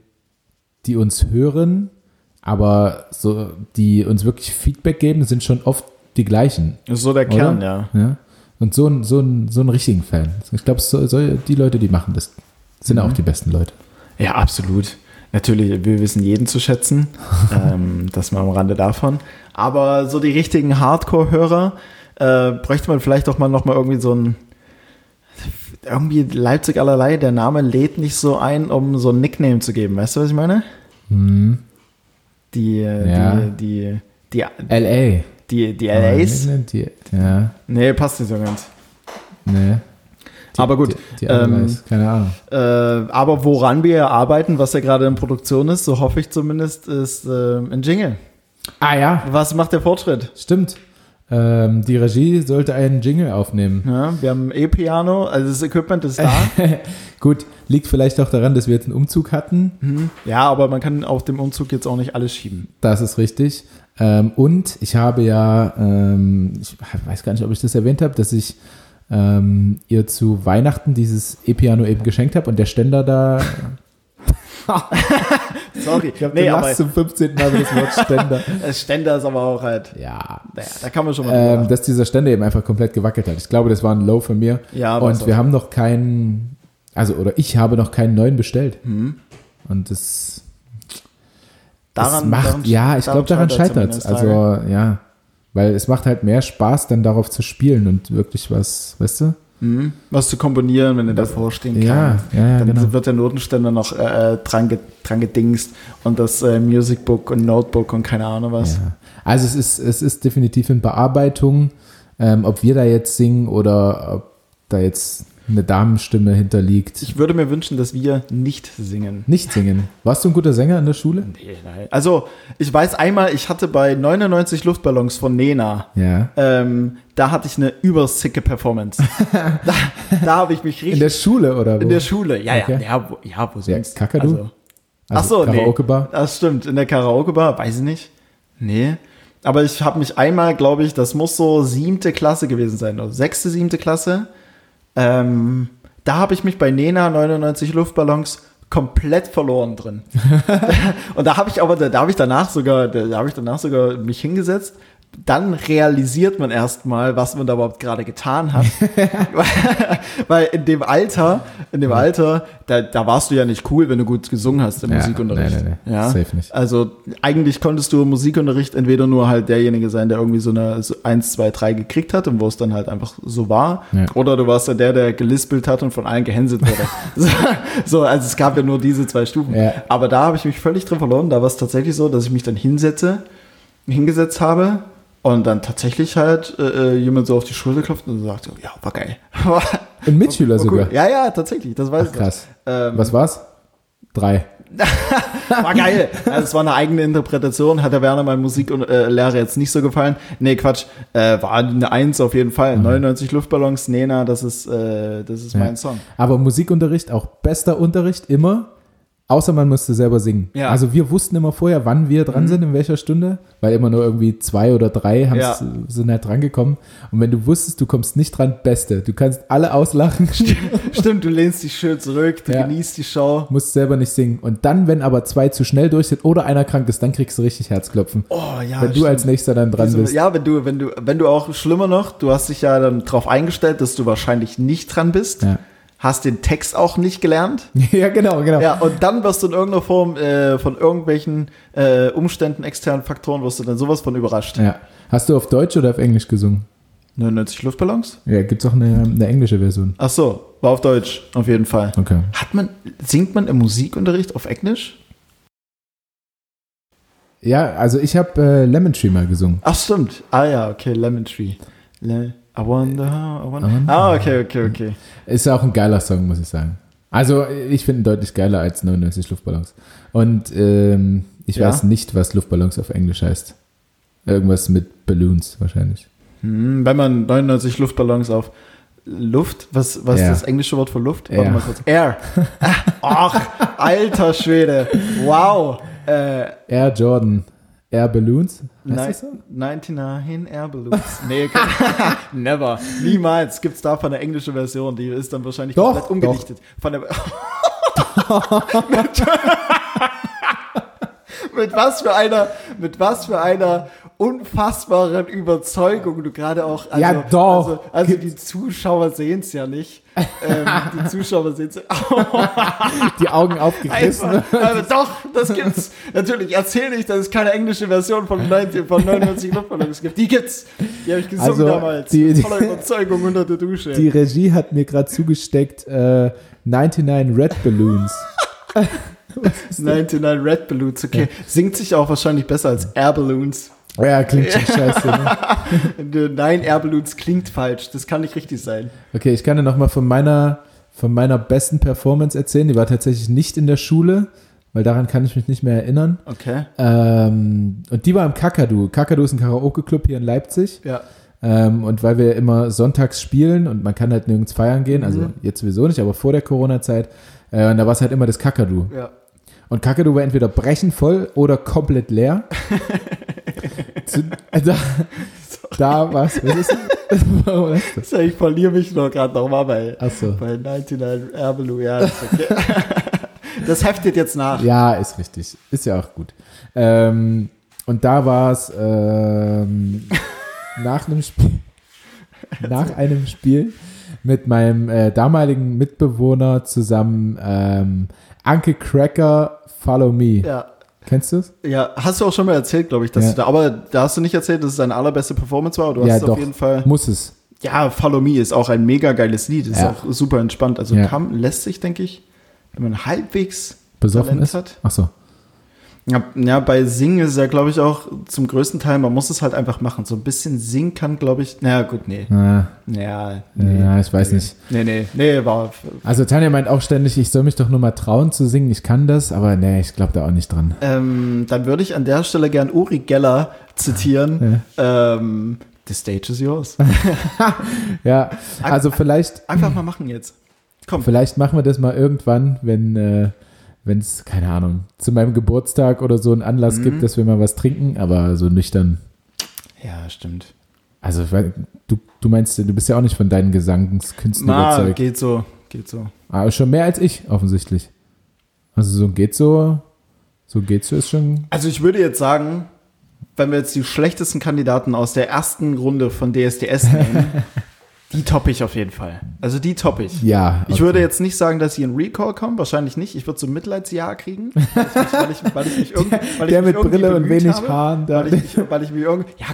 uns hören, aber so, die uns wirklich Feedback geben, sind schon oft die gleichen. Das ist so der Kern, ja. Und so einen richtigen Fan. Ich glaube, die Leute, die machen das, sind auch die besten Leute. Ja, absolut. Natürlich, wir wissen jeden zu schätzen. Das mal am Rande davon. Aber so die richtigen Hardcore-Hörer bräuchte man vielleicht auch mal nochmal irgendwie so ein irgendwie Leipzig allerlei. Der Name lädt nicht so ein, um so ein Nickname zu geben. Weißt du, was ich meine? Mhm. Die LA. Die LAs? Ja. Nee, passt nicht so ganz. Nee. Aber gut. Keine Ahnung. Aber woran wir arbeiten, was ja gerade in Produktion ist, so hoffe ich zumindest, ist ein Jingle. Ah ja. Was macht der Fortschritt? Stimmt. Die Regie sollte einen Jingle aufnehmen. Ja, wir haben E-Piano, also das Equipment ist da. Gut, liegt vielleicht auch daran, dass wir jetzt einen Umzug hatten. Ja, aber man kann auf dem Umzug jetzt auch nicht alles schieben. Das ist richtig. Und ich habe ja, ich weiß gar nicht, ob ich das erwähnt habe, dass ich ihr zu Weihnachten dieses E-Piano eben geschenkt habe und der Ständer da. Sorry, ich glaube, du lachst zum 15. Mal das Wort Ständer. Das Ständer ist aber auch halt. Ja. Naja, da kann man schon mal drüber. Dass dieser Ständer eben einfach komplett gewackelt hat. Ich glaube, das war ein Low von mir. Ja, und wir haben noch keinen, ich habe noch keinen neuen bestellt. Mhm. Und daran scheitert es. Also, ja. Weil es macht halt mehr Spaß, dann darauf zu spielen und wirklich was, weißt du? Was zu komponieren, wenn du davor stehen kannst. Ja, dann genau. Wird der Notenständer noch dran gedingst und das Musicbook und Notebook und keine Ahnung was. Ja. Also es ist definitiv in Bearbeitung. Ob wir da jetzt singen oder ob da jetzt eine Damenstimme hinterliegt. Ich würde mir wünschen, dass wir nicht singen. Nicht singen? Warst du ein guter Sänger in der Schule? Nee, nein. Also, ich weiß einmal, ich hatte bei 99 Luftballons von Nena, da hatte ich eine übersicke Performance. da habe ich mich richtig... In der Schule, oder wo? In der Schule, ja, wo singst du? Ja, Kakadu? Also Karaoke-Bar? Nee. Das stimmt, in der Karaoke-Bar, weiß ich nicht. Nee. Aber ich habe mich einmal, glaube ich, das muss so 7. Klasse gewesen sein, oder 7. Klasse... da habe ich mich bei Nena 99 Luftballons komplett verloren drin. Und da habe ich danach sogar mich hingesetzt, dann realisiert man erstmal, was man da überhaupt gerade getan hat. Weil in dem Alter, da warst du ja nicht cool, wenn du gut gesungen hast im Musikunterricht. Nee. Ja? Safe nicht. Also eigentlich konntest du im Musikunterricht entweder nur halt derjenige sein, der irgendwie so eine 1, 2, 3 gekriegt hat und wo es dann halt einfach so war. Ja. Oder du warst dann der gelispelt hat und von allen gehänselt wurde. Also es gab ja nur diese zwei Stufen. Ja. Aber da habe ich mich völlig drin verloren. Da war es tatsächlich so, dass ich mich dann hingesetzt habe und dann tatsächlich halt jemand so auf die Schulter klopft und sagt, ja, war geil. Ein Mitschüler sogar? Cool. Ja, tatsächlich, das weiß ich. Krass. Was war's? 3. War geil. Also es war eine eigene Interpretation, hat der Werner meinem Musiklehrer jetzt nicht so gefallen. Nee, Quatsch, war eine 1 auf jeden Fall. Mhm. 99 Luftballons, Nena, das ist mein Song. Aber Musikunterricht, auch bester Unterricht, immer. Außer man musste selber singen. Ja. Also wir wussten immer vorher, wann wir dran sind, in welcher Stunde, weil immer nur irgendwie 2 oder 3 sind halt dran gekommen. Und wenn du wusstest, du kommst nicht dran, Beste. Du kannst alle auslachen. Stimmt, du lehnst dich schön zurück, du genießt die Show. Musst selber nicht singen. Und dann, wenn aber 2 zu schnell durch sind oder einer krank ist, dann kriegst du richtig Herzklopfen. Oh ja. Wenn du als Nächster dann dran bist. Ja, wenn du auch, schlimmer noch, du hast dich ja dann drauf eingestellt, dass du wahrscheinlich nicht dran bist. Ja. Hast den Text auch nicht gelernt. Ja, genau. Ja, und dann wirst du in irgendeiner Form von irgendwelchen Umständen, externen Faktoren, wirst du dann sowas von überrascht. Ja. Hast du auf Deutsch oder auf Englisch gesungen? 99 Luftballons? Ja, gibt's auch eine englische Version. Ach so, war auf Deutsch, auf jeden Fall. Okay. Singt man im Musikunterricht auf Englisch? Ja, also ich habe Lemon Tree mal gesungen. Ach, stimmt. Ah ja, okay, Lemon Tree. I wonder how, I wonder. Ah, okay. Ist auch ein geiler Song, muss ich sagen. Also, ich finde ihn deutlich geiler als 99 Luftballons. Und ich weiß nicht, was Luftballons auf Englisch heißt. Irgendwas mit Balloons wahrscheinlich. Wenn man 99 Luftballons auf Luft, was ist das englische Wort für Luft? Warte mal kurz. Air. Ach, alter Schwede. Wow. Air Jordan. Air Balloons? Heißt das so? 99 Air Balloons. Nee, never. Niemals gibt es davon eine englische Version, die ist dann wahrscheinlich komplett umgedichtet. Doch. Von der mit was für einer unfassbaren Überzeugung du gerade auch. Also, ja, doch. Also die Zuschauer sehen es ja nicht. Die Zuschauer sehen es. Die Augen aufgerissen. Also, doch, das gibt's. Natürlich, erzähl nicht, dass es keine englische Version von 99 Luftballons gibt. Die gibt's. Die habe ich gesungen damals. Mit voller Überzeugung unter der Dusche. Die Regie hat mir gerade zugesteckt 99 Red Balloons. 99 Red Balloons, okay. Ja. Singt sich auch wahrscheinlich besser als Air Balloons. Ja, klingt schon scheiße. Ne? Nein, Air Balloons klingt falsch. Das kann nicht richtig sein. Okay, ich kann dir nochmal von meiner besten Performance erzählen. Die war tatsächlich nicht in der Schule, weil daran kann ich mich nicht mehr erinnern. Okay. Und die war im Kakadu. Kakadu ist ein Karaoke-Club hier in Leipzig. Ja. Und weil wir immer sonntags spielen und man kann halt nirgends feiern gehen, also jetzt sowieso nicht, aber vor der Corona-Zeit, und da war es halt immer das Kakadu. Ja. Und Kakadu war entweder brechend voll oder komplett leer. Da war es. Was ist das? Ich verliere mich nur gerade nochmal bei 99 Erbelu. Ja, okay. Das heftet jetzt nach. Ja, ist richtig. Ist ja auch gut. Und da war es nach einem Spiel mit meinem damaligen Mitbewohner zusammen Uncle Kracker, Follow Me. Ja. Kennst du es? Ja, hast du auch schon mal erzählt, glaube ich, dass du da, aber da hast du nicht erzählt, dass es deine allerbeste Performance war, oder? Ja, hast doch, auf jeden Fall. Muss es. Ja, Follow Me ist auch ein mega geiles Lied, ist auch super entspannt, also lässt sich, denke ich, wenn man halbwegs besoffen Talent hat. Ach so. Ja, bei Singen ist ja, glaube ich, auch zum größten Teil, man muss es halt einfach machen. So ein bisschen singen kann, glaube ich, ich weiß nicht. Nee. Also Tanja meint auch ständig, ich soll mich doch nur mal trauen zu singen, ich kann das, aber ich glaube da auch nicht dran. Dann würde ich an der Stelle gern Uri Geller zitieren, the stage is yours. Ja, also vielleicht... Einfach mal machen jetzt. Komm. Vielleicht machen wir das mal irgendwann, wenn es, keine Ahnung, zu meinem Geburtstag oder so einen Anlass gibt, dass wir mal was trinken, aber so nüchtern. Ja, stimmt. Also, du meinst, du bist ja auch nicht von deinen Gesangskünsten überzeugt. Geht so. Aber schon mehr als ich, offensichtlich. Also, so geht's so ist schon... Also, ich würde jetzt sagen, wenn wir jetzt die schlechtesten Kandidaten aus der ersten Runde von DSDS nehmen, die toppe ich auf jeden Fall. Also die toppe ich. Ja. Okay. Ich würde jetzt nicht sagen, dass sie in Recall kommen, wahrscheinlich nicht. Ich würde so ein Mitleidsjahr kriegen, weil ich mich irgendwie bemüht habe, mit Brille und wenig Haaren. Ja,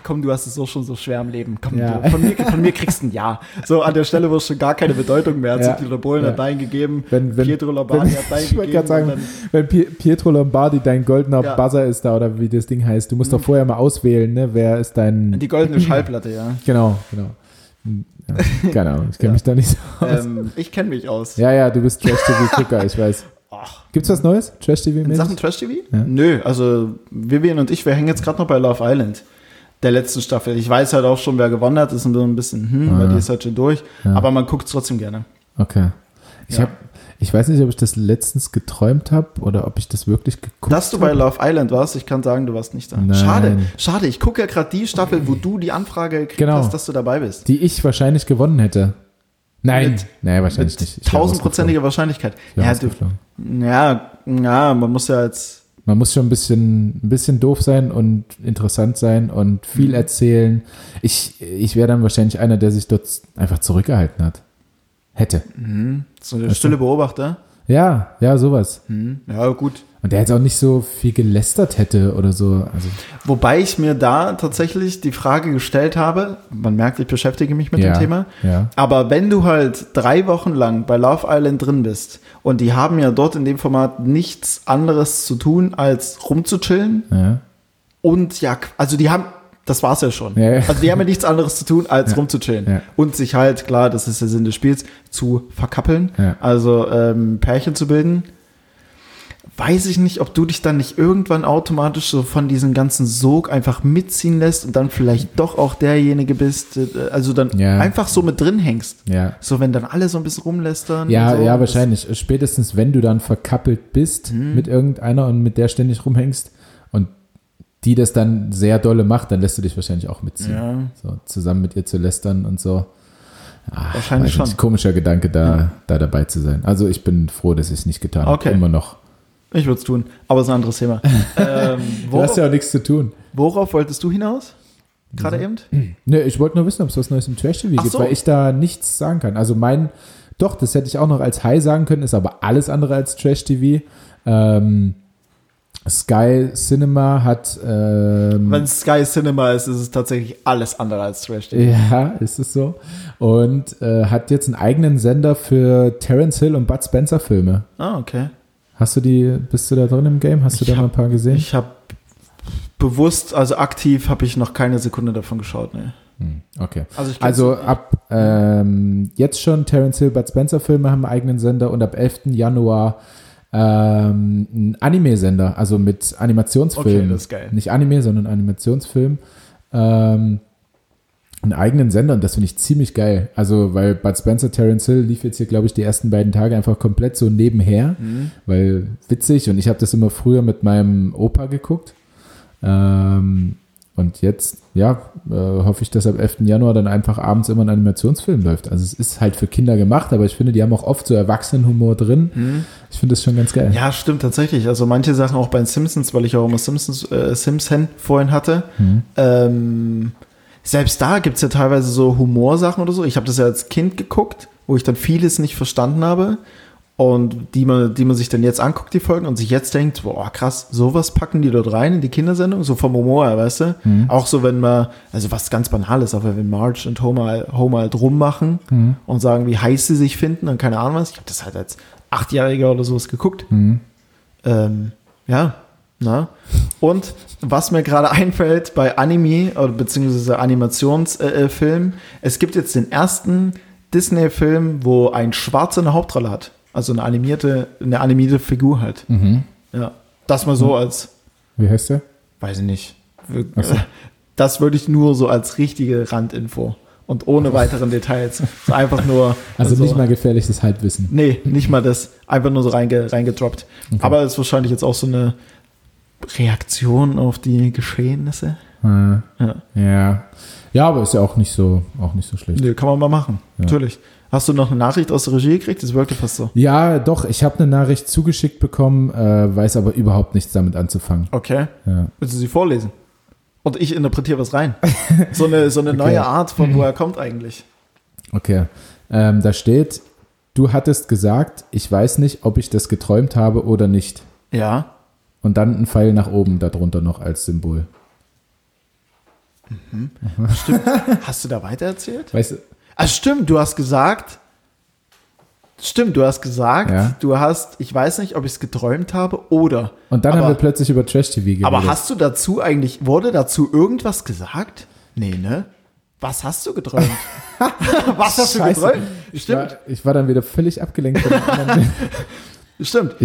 komm, du hast es so schon so schwer im Leben. Komm, ja. Von mir kriegst du ein Ja. So an der Stelle, wo es schon gar keine Bedeutung mehr hat, ja. Pietro Bohlen hat dein gegeben, Pietro Lombardi hat dein gegeben. Ich wollte sagen, wenn Pietro Lombardi dein goldener Buzzer ist da, oder wie das Ding heißt, du musst doch vorher mal auswählen, ne? Wer ist dein... Die goldene Schallplatte, ja. Genau. Ja, keine Ahnung, ich kenne mich da nicht so aus. Ich kenne mich aus. Ja, du bist Trash-TV-Gucker, ich weiß. Gibt's was Neues? Trash-TV-mäßig? In Sachen Trash-TV? Ja. Nö, also Vivian und ich, wir hängen jetzt gerade noch bei Love Island, der letzten Staffel. Ich weiß halt auch schon, wer gewonnen hat, ist ein bisschen, weil die ist halt schon durch. Ja. Aber man guckt es trotzdem gerne. Okay. Ich weiß nicht, ob ich das letztens geträumt habe oder ob ich das wirklich geguckt habe. Dass du bei Love Island warst, ich kann sagen, du warst nicht da. Nein. Schade, ich gucke ja gerade die Staffel, wo du die Anfrage gekriegt hast, dass du dabei bist. Die ich wahrscheinlich gewonnen hätte. Nein, wahrscheinlich mit nicht. 1000-prozentiger Wahrscheinlichkeit. Man muss ja jetzt... Man muss schon ein bisschen doof sein und interessant sein und viel erzählen. Ich wäre dann wahrscheinlich einer, der sich dort einfach zurückgehalten hat. Hätte. Mhm. So eine stille Beobachter? Ja, sowas. Mhm. Ja, gut. Und der jetzt auch nicht so viel gelästert hätte oder so. Also. Wobei ich mir da tatsächlich die Frage gestellt habe, man merkt, ich beschäftige mich mit dem Thema, aber wenn du halt 3 Wochen lang bei Love Island drin bist und die haben ja dort in dem Format nichts anderes zu tun, als rumzuchillen und die haben... Das war's ja schon. Ja. Also die haben ja nichts anderes zu tun, als rumzuchillen. Ja. Und sich halt, klar, das ist der Sinn des Spiels, zu verkappeln. Ja. Also Pärchen zu bilden. Weiß ich nicht, ob du dich dann nicht irgendwann automatisch so von diesem ganzen Sog einfach mitziehen lässt und dann vielleicht doch auch derjenige bist, also dann einfach so mit drin hängst. Ja. So, wenn dann alle so ein bisschen rumlästern. Ja, so ja, wahrscheinlich. Spätestens, wenn du dann verkappelt bist mit irgendeiner und mit der ständig rumhängst und die das dann sehr dolle macht, dann lässt du dich wahrscheinlich auch mitziehen. Ja. So, zusammen mit ihr zu lästern und so. Ach, wahrscheinlich schon. Ein komischer Gedanke, da dabei zu sein. Also ich bin froh, dass ich es nicht getan habe. Immer noch. Ich würde es tun, aber es ist ein anderes Thema. Du hast ja auch nichts zu tun. Worauf wolltest du hinaus? Gerade eben? Nee, ich wollte nur wissen, ob es was Neues im Trash-TV gibt, weil ich da nichts sagen kann. Also doch, das hätte ich auch noch als High sagen können, ist aber alles andere als Trash-TV. Sky Cinema hat... wenn es Sky Cinema ist, ist es tatsächlich alles andere als Trash. Ja, ist es so. Und hat jetzt einen eigenen Sender für Terence Hill und Bud Spencer Filme. Ah, okay. Bist du da drin im Game? Hast du da mal ein paar gesehen? Ich habe bewusst, also aktiv, habe ich noch keine Sekunde davon geschaut, ne. Okay. Also ab jetzt schon Terence Hill, Bud Spencer Filme haben einen eigenen Sender und ab 11. Januar ein Anime-Sender, also mit Animationsfilmen. Okay, das ist geil. Nicht Anime, sondern Animationsfilm. Einen eigenen Sender, und das finde ich ziemlich geil. Also, weil Bud Spencer, Terence Hill lief jetzt hier, glaube ich, die ersten 2 Tage einfach komplett so nebenher, weil witzig, und ich habe das immer früher mit meinem Opa geguckt. Und jetzt, hoffe ich, dass ab 11. Januar dann einfach abends immer ein Animationsfilm läuft. Also es ist halt für Kinder gemacht, aber ich finde, die haben auch oft so Erwachsenenhumor drin. Ich finde das schon ganz geil. Ja, stimmt, tatsächlich. Also manche Sachen auch bei den Simpsons, weil ich auch immer Simpson vorhin hatte. Selbst da gibt es ja teilweise so Humorsachen oder so. Ich habe das ja als Kind geguckt, wo ich dann vieles nicht verstanden habe. Und die man sich dann jetzt anguckt, die Folgen, und sich jetzt denkt, boah, krass, sowas packen die dort rein in die Kindersendung, so vom Humor, weißt du? Auch so, wenn man, also was ganz Banales, aber wenn Marge und Homer halt rummachen und sagen, wie heiß sie sich finden und keine Ahnung was. Ich habe das halt als 8-Jähriger oder sowas geguckt. Und was mir gerade einfällt bei Anime, oder beziehungsweise Animationsfilm, es gibt jetzt den ersten Disney-Film, wo ein Schwarzer eine Hauptrolle hat. Also eine animierte Figur halt. Ja, das mal so als... Wie heißt der? Weiß ich nicht. Das würde ich nur so als richtige Randinfo und ohne weiteren Details. So einfach nur... Also nicht mal gefährliches Halbwissen. Nee, nicht mal das. Einfach nur so reingedroppt. Okay. Aber es ist wahrscheinlich jetzt auch so eine Reaktion auf die Geschehnisse. Ja, aber ist ja auch nicht so schlecht. Nee, kann man mal machen. Ja. Natürlich. Hast du noch eine Nachricht aus der Regie gekriegt? Das wirkte fast so. Ja, doch. Ich habe eine Nachricht zugeschickt bekommen, weiß aber überhaupt nichts damit anzufangen. Okay. Ja. Willst du sie vorlesen? Und ich interpretiere was rein. So eine neue Art von, woher kommt eigentlich. Okay. Da steht, du hattest gesagt, ich weiß nicht, ob ich das geträumt habe oder nicht. Ja. Und dann ein Pfeil nach oben darunter noch als Symbol. Mhm. Stimmt. Hast du da weitererzählt? Weißt du? Ah, stimmt, du hast gesagt, ja. Ich weiß nicht, ob ich es geträumt habe oder. Und dann haben wir plötzlich über Trash-TV geredet. Aber hast du dazu eigentlich, wurde dazu irgendwas gesagt? Nee, ne? Was hast du geträumt? Was hast Scheiße. Du geträumt? Stimmt. Ich war dann wieder völlig abgelenkt von dem anderen. Stimmt.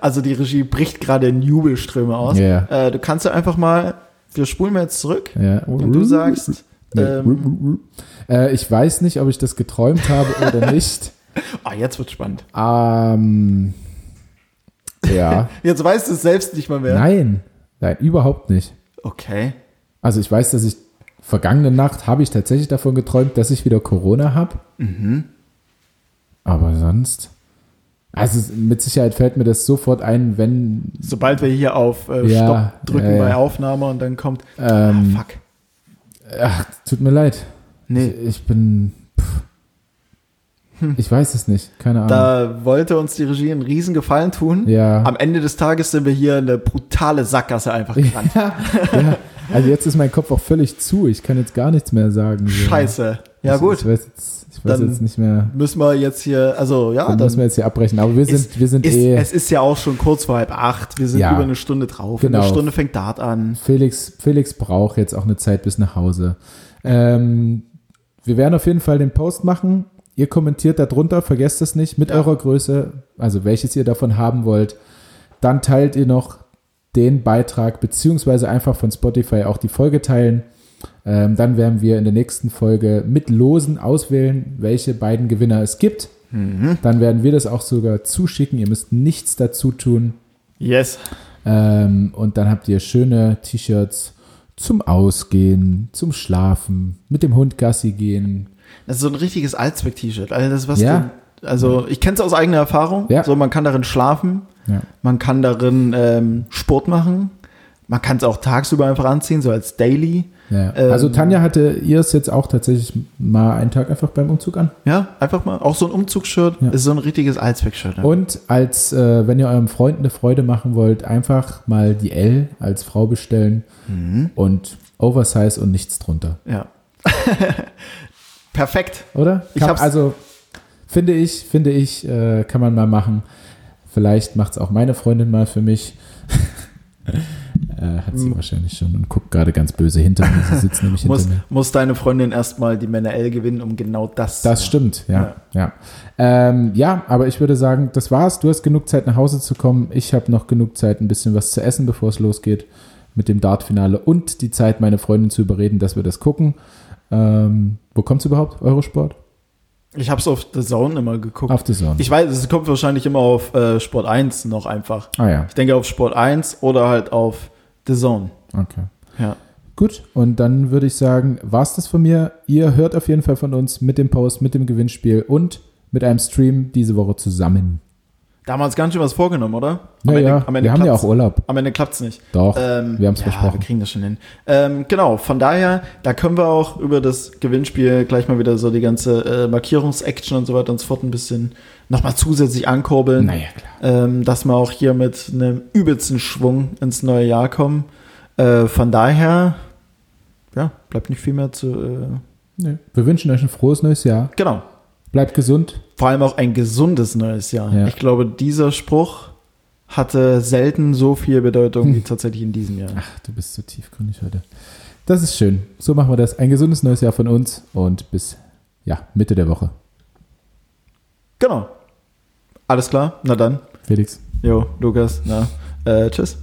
Also die Regie bricht gerade in Jubelströme aus. Yeah. Du kannst ja einfach mal, wir spulen jetzt zurück, yeah. Und du sagst, ich weiß nicht, ob ich das geträumt habe oder nicht. Ah, jetzt wird's spannend. Ja. Jetzt weißt du es selbst nicht mal mehr. Nein, überhaupt nicht. Okay. Also ich weiß, dass ich vergangene Nacht habe ich tatsächlich davon geträumt, dass ich wieder Corona habe. Mhm. Aber sonst, also mit Sicherheit fällt mir das sofort ein, wenn... Sobald wir hier auf Stopp drücken bei Aufnahme und dann kommt, fuck. Ach, tut mir leid. Nee. Ich weiß es nicht, keine Ahnung. Da wollte uns die Regie einen riesen Gefallen tun. Ja. Am Ende des Tages sind wir hier eine brutale Sackgasse einfach gerannt. Ja. Also jetzt ist mein Kopf auch völlig zu, ich kann jetzt gar nichts mehr sagen. Scheiße, ja gut. Ich weiß jetzt nicht mehr. Müssen wir jetzt hier, müssen wir jetzt hier abbrechen, aber wir sind Es ist ja auch schon kurz vor 7:30, wir sind über eine Stunde drauf. Genau. Eine Stunde fängt Dart an. Felix braucht jetzt auch eine Zeit bis nach Hause. Wir werden auf jeden Fall den Post machen. Ihr kommentiert da drunter, vergesst es nicht, mit eurer Größe, also welches ihr davon haben wollt. Dann teilt ihr noch den Beitrag, beziehungsweise einfach von Spotify auch die Folge teilen. Dann werden wir in der nächsten Folge mit Losen auswählen, welche beiden Gewinner es gibt. Mhm. Dann werden wir das auch sogar zuschicken. Ihr müsst nichts dazu tun. Yes. Und dann habt ihr schöne T-Shirts zum Ausgehen, zum Schlafen, mit dem Hund Gassi gehen. Das ist so ein richtiges Allzweck-T-Shirt. Also das, was ich kenne es aus eigener Erfahrung. Ja. So, man kann darin schlafen. Ja. Man kann darin Sport machen. Man kann es auch tagsüber einfach anziehen, so als Daily. Ja. Also Tanja hatte ihr es jetzt auch tatsächlich mal einen Tag einfach beim Umzug an. Ja, einfach mal. Auch so ein Umzugsshirt ist so ein richtiges Allzweck-Shirt. Ja. Und wenn ihr eurem Freund eine Freude machen wollt, einfach mal die L als Frau bestellen und Oversize und nichts drunter. Ja. Perfekt. Oder? Finde ich, kann man mal machen. Vielleicht macht es auch meine Freundin mal für mich. Hat sie wahrscheinlich schon und guckt gerade ganz böse hinter mir. Sie sitzt nämlich hinter mir. Muss deine Freundin erstmal die Männer L gewinnen, um genau das zu machen. Das stimmt, ja. Aber ich würde sagen, das war's. Du hast genug Zeit, nach Hause zu kommen. Ich habe noch genug Zeit, ein bisschen was zu essen, bevor es losgeht mit dem Dartfinale und die Zeit, meine Freundin zu überreden, dass wir das gucken. Wo kommt's überhaupt, Eurosport? Ich habe es auf The Zone immer geguckt. Auf The Zone. Ich weiß, es kommt wahrscheinlich immer auf Sport 1 noch einfach. Ah ja. Ich denke auf Sport 1 oder halt auf The Zone. Okay. Ja. Gut, und dann würde ich sagen, war's das von mir. Ihr hört auf jeden Fall von uns mit dem Post, mit dem Gewinnspiel und mit einem Stream diese Woche zusammen. Da haben wir uns ganz schön was vorgenommen, oder? Am Ende wir haben ja auch Urlaub. Am Ende klappt's nicht. Doch, wir haben es versprochen. Wir kriegen das schon hin. Genau, von daher, da können wir auch über das Gewinnspiel gleich mal wieder so die ganze Markierungs-Action und so weiter und so fort ein bisschen nochmal zusätzlich ankurbeln. Naja, klar. Dass wir auch hier mit einem übelsten Schwung ins neue Jahr kommen. Von daher, bleibt nicht viel mehr zu... Nee. Wir wünschen euch ein frohes neues Jahr. Genau. Bleibt gesund. Vor allem auch ein gesundes neues Jahr. Ja. Ich glaube, dieser Spruch hatte selten so viel Bedeutung wie tatsächlich in diesem Jahr. Ach, du bist so tiefgründig heute. Das ist schön. So machen wir das. Ein gesundes neues Jahr von uns und bis Mitte der Woche. Genau. Alles klar. Na dann. Felix. Jo, Lukas. Tschüss.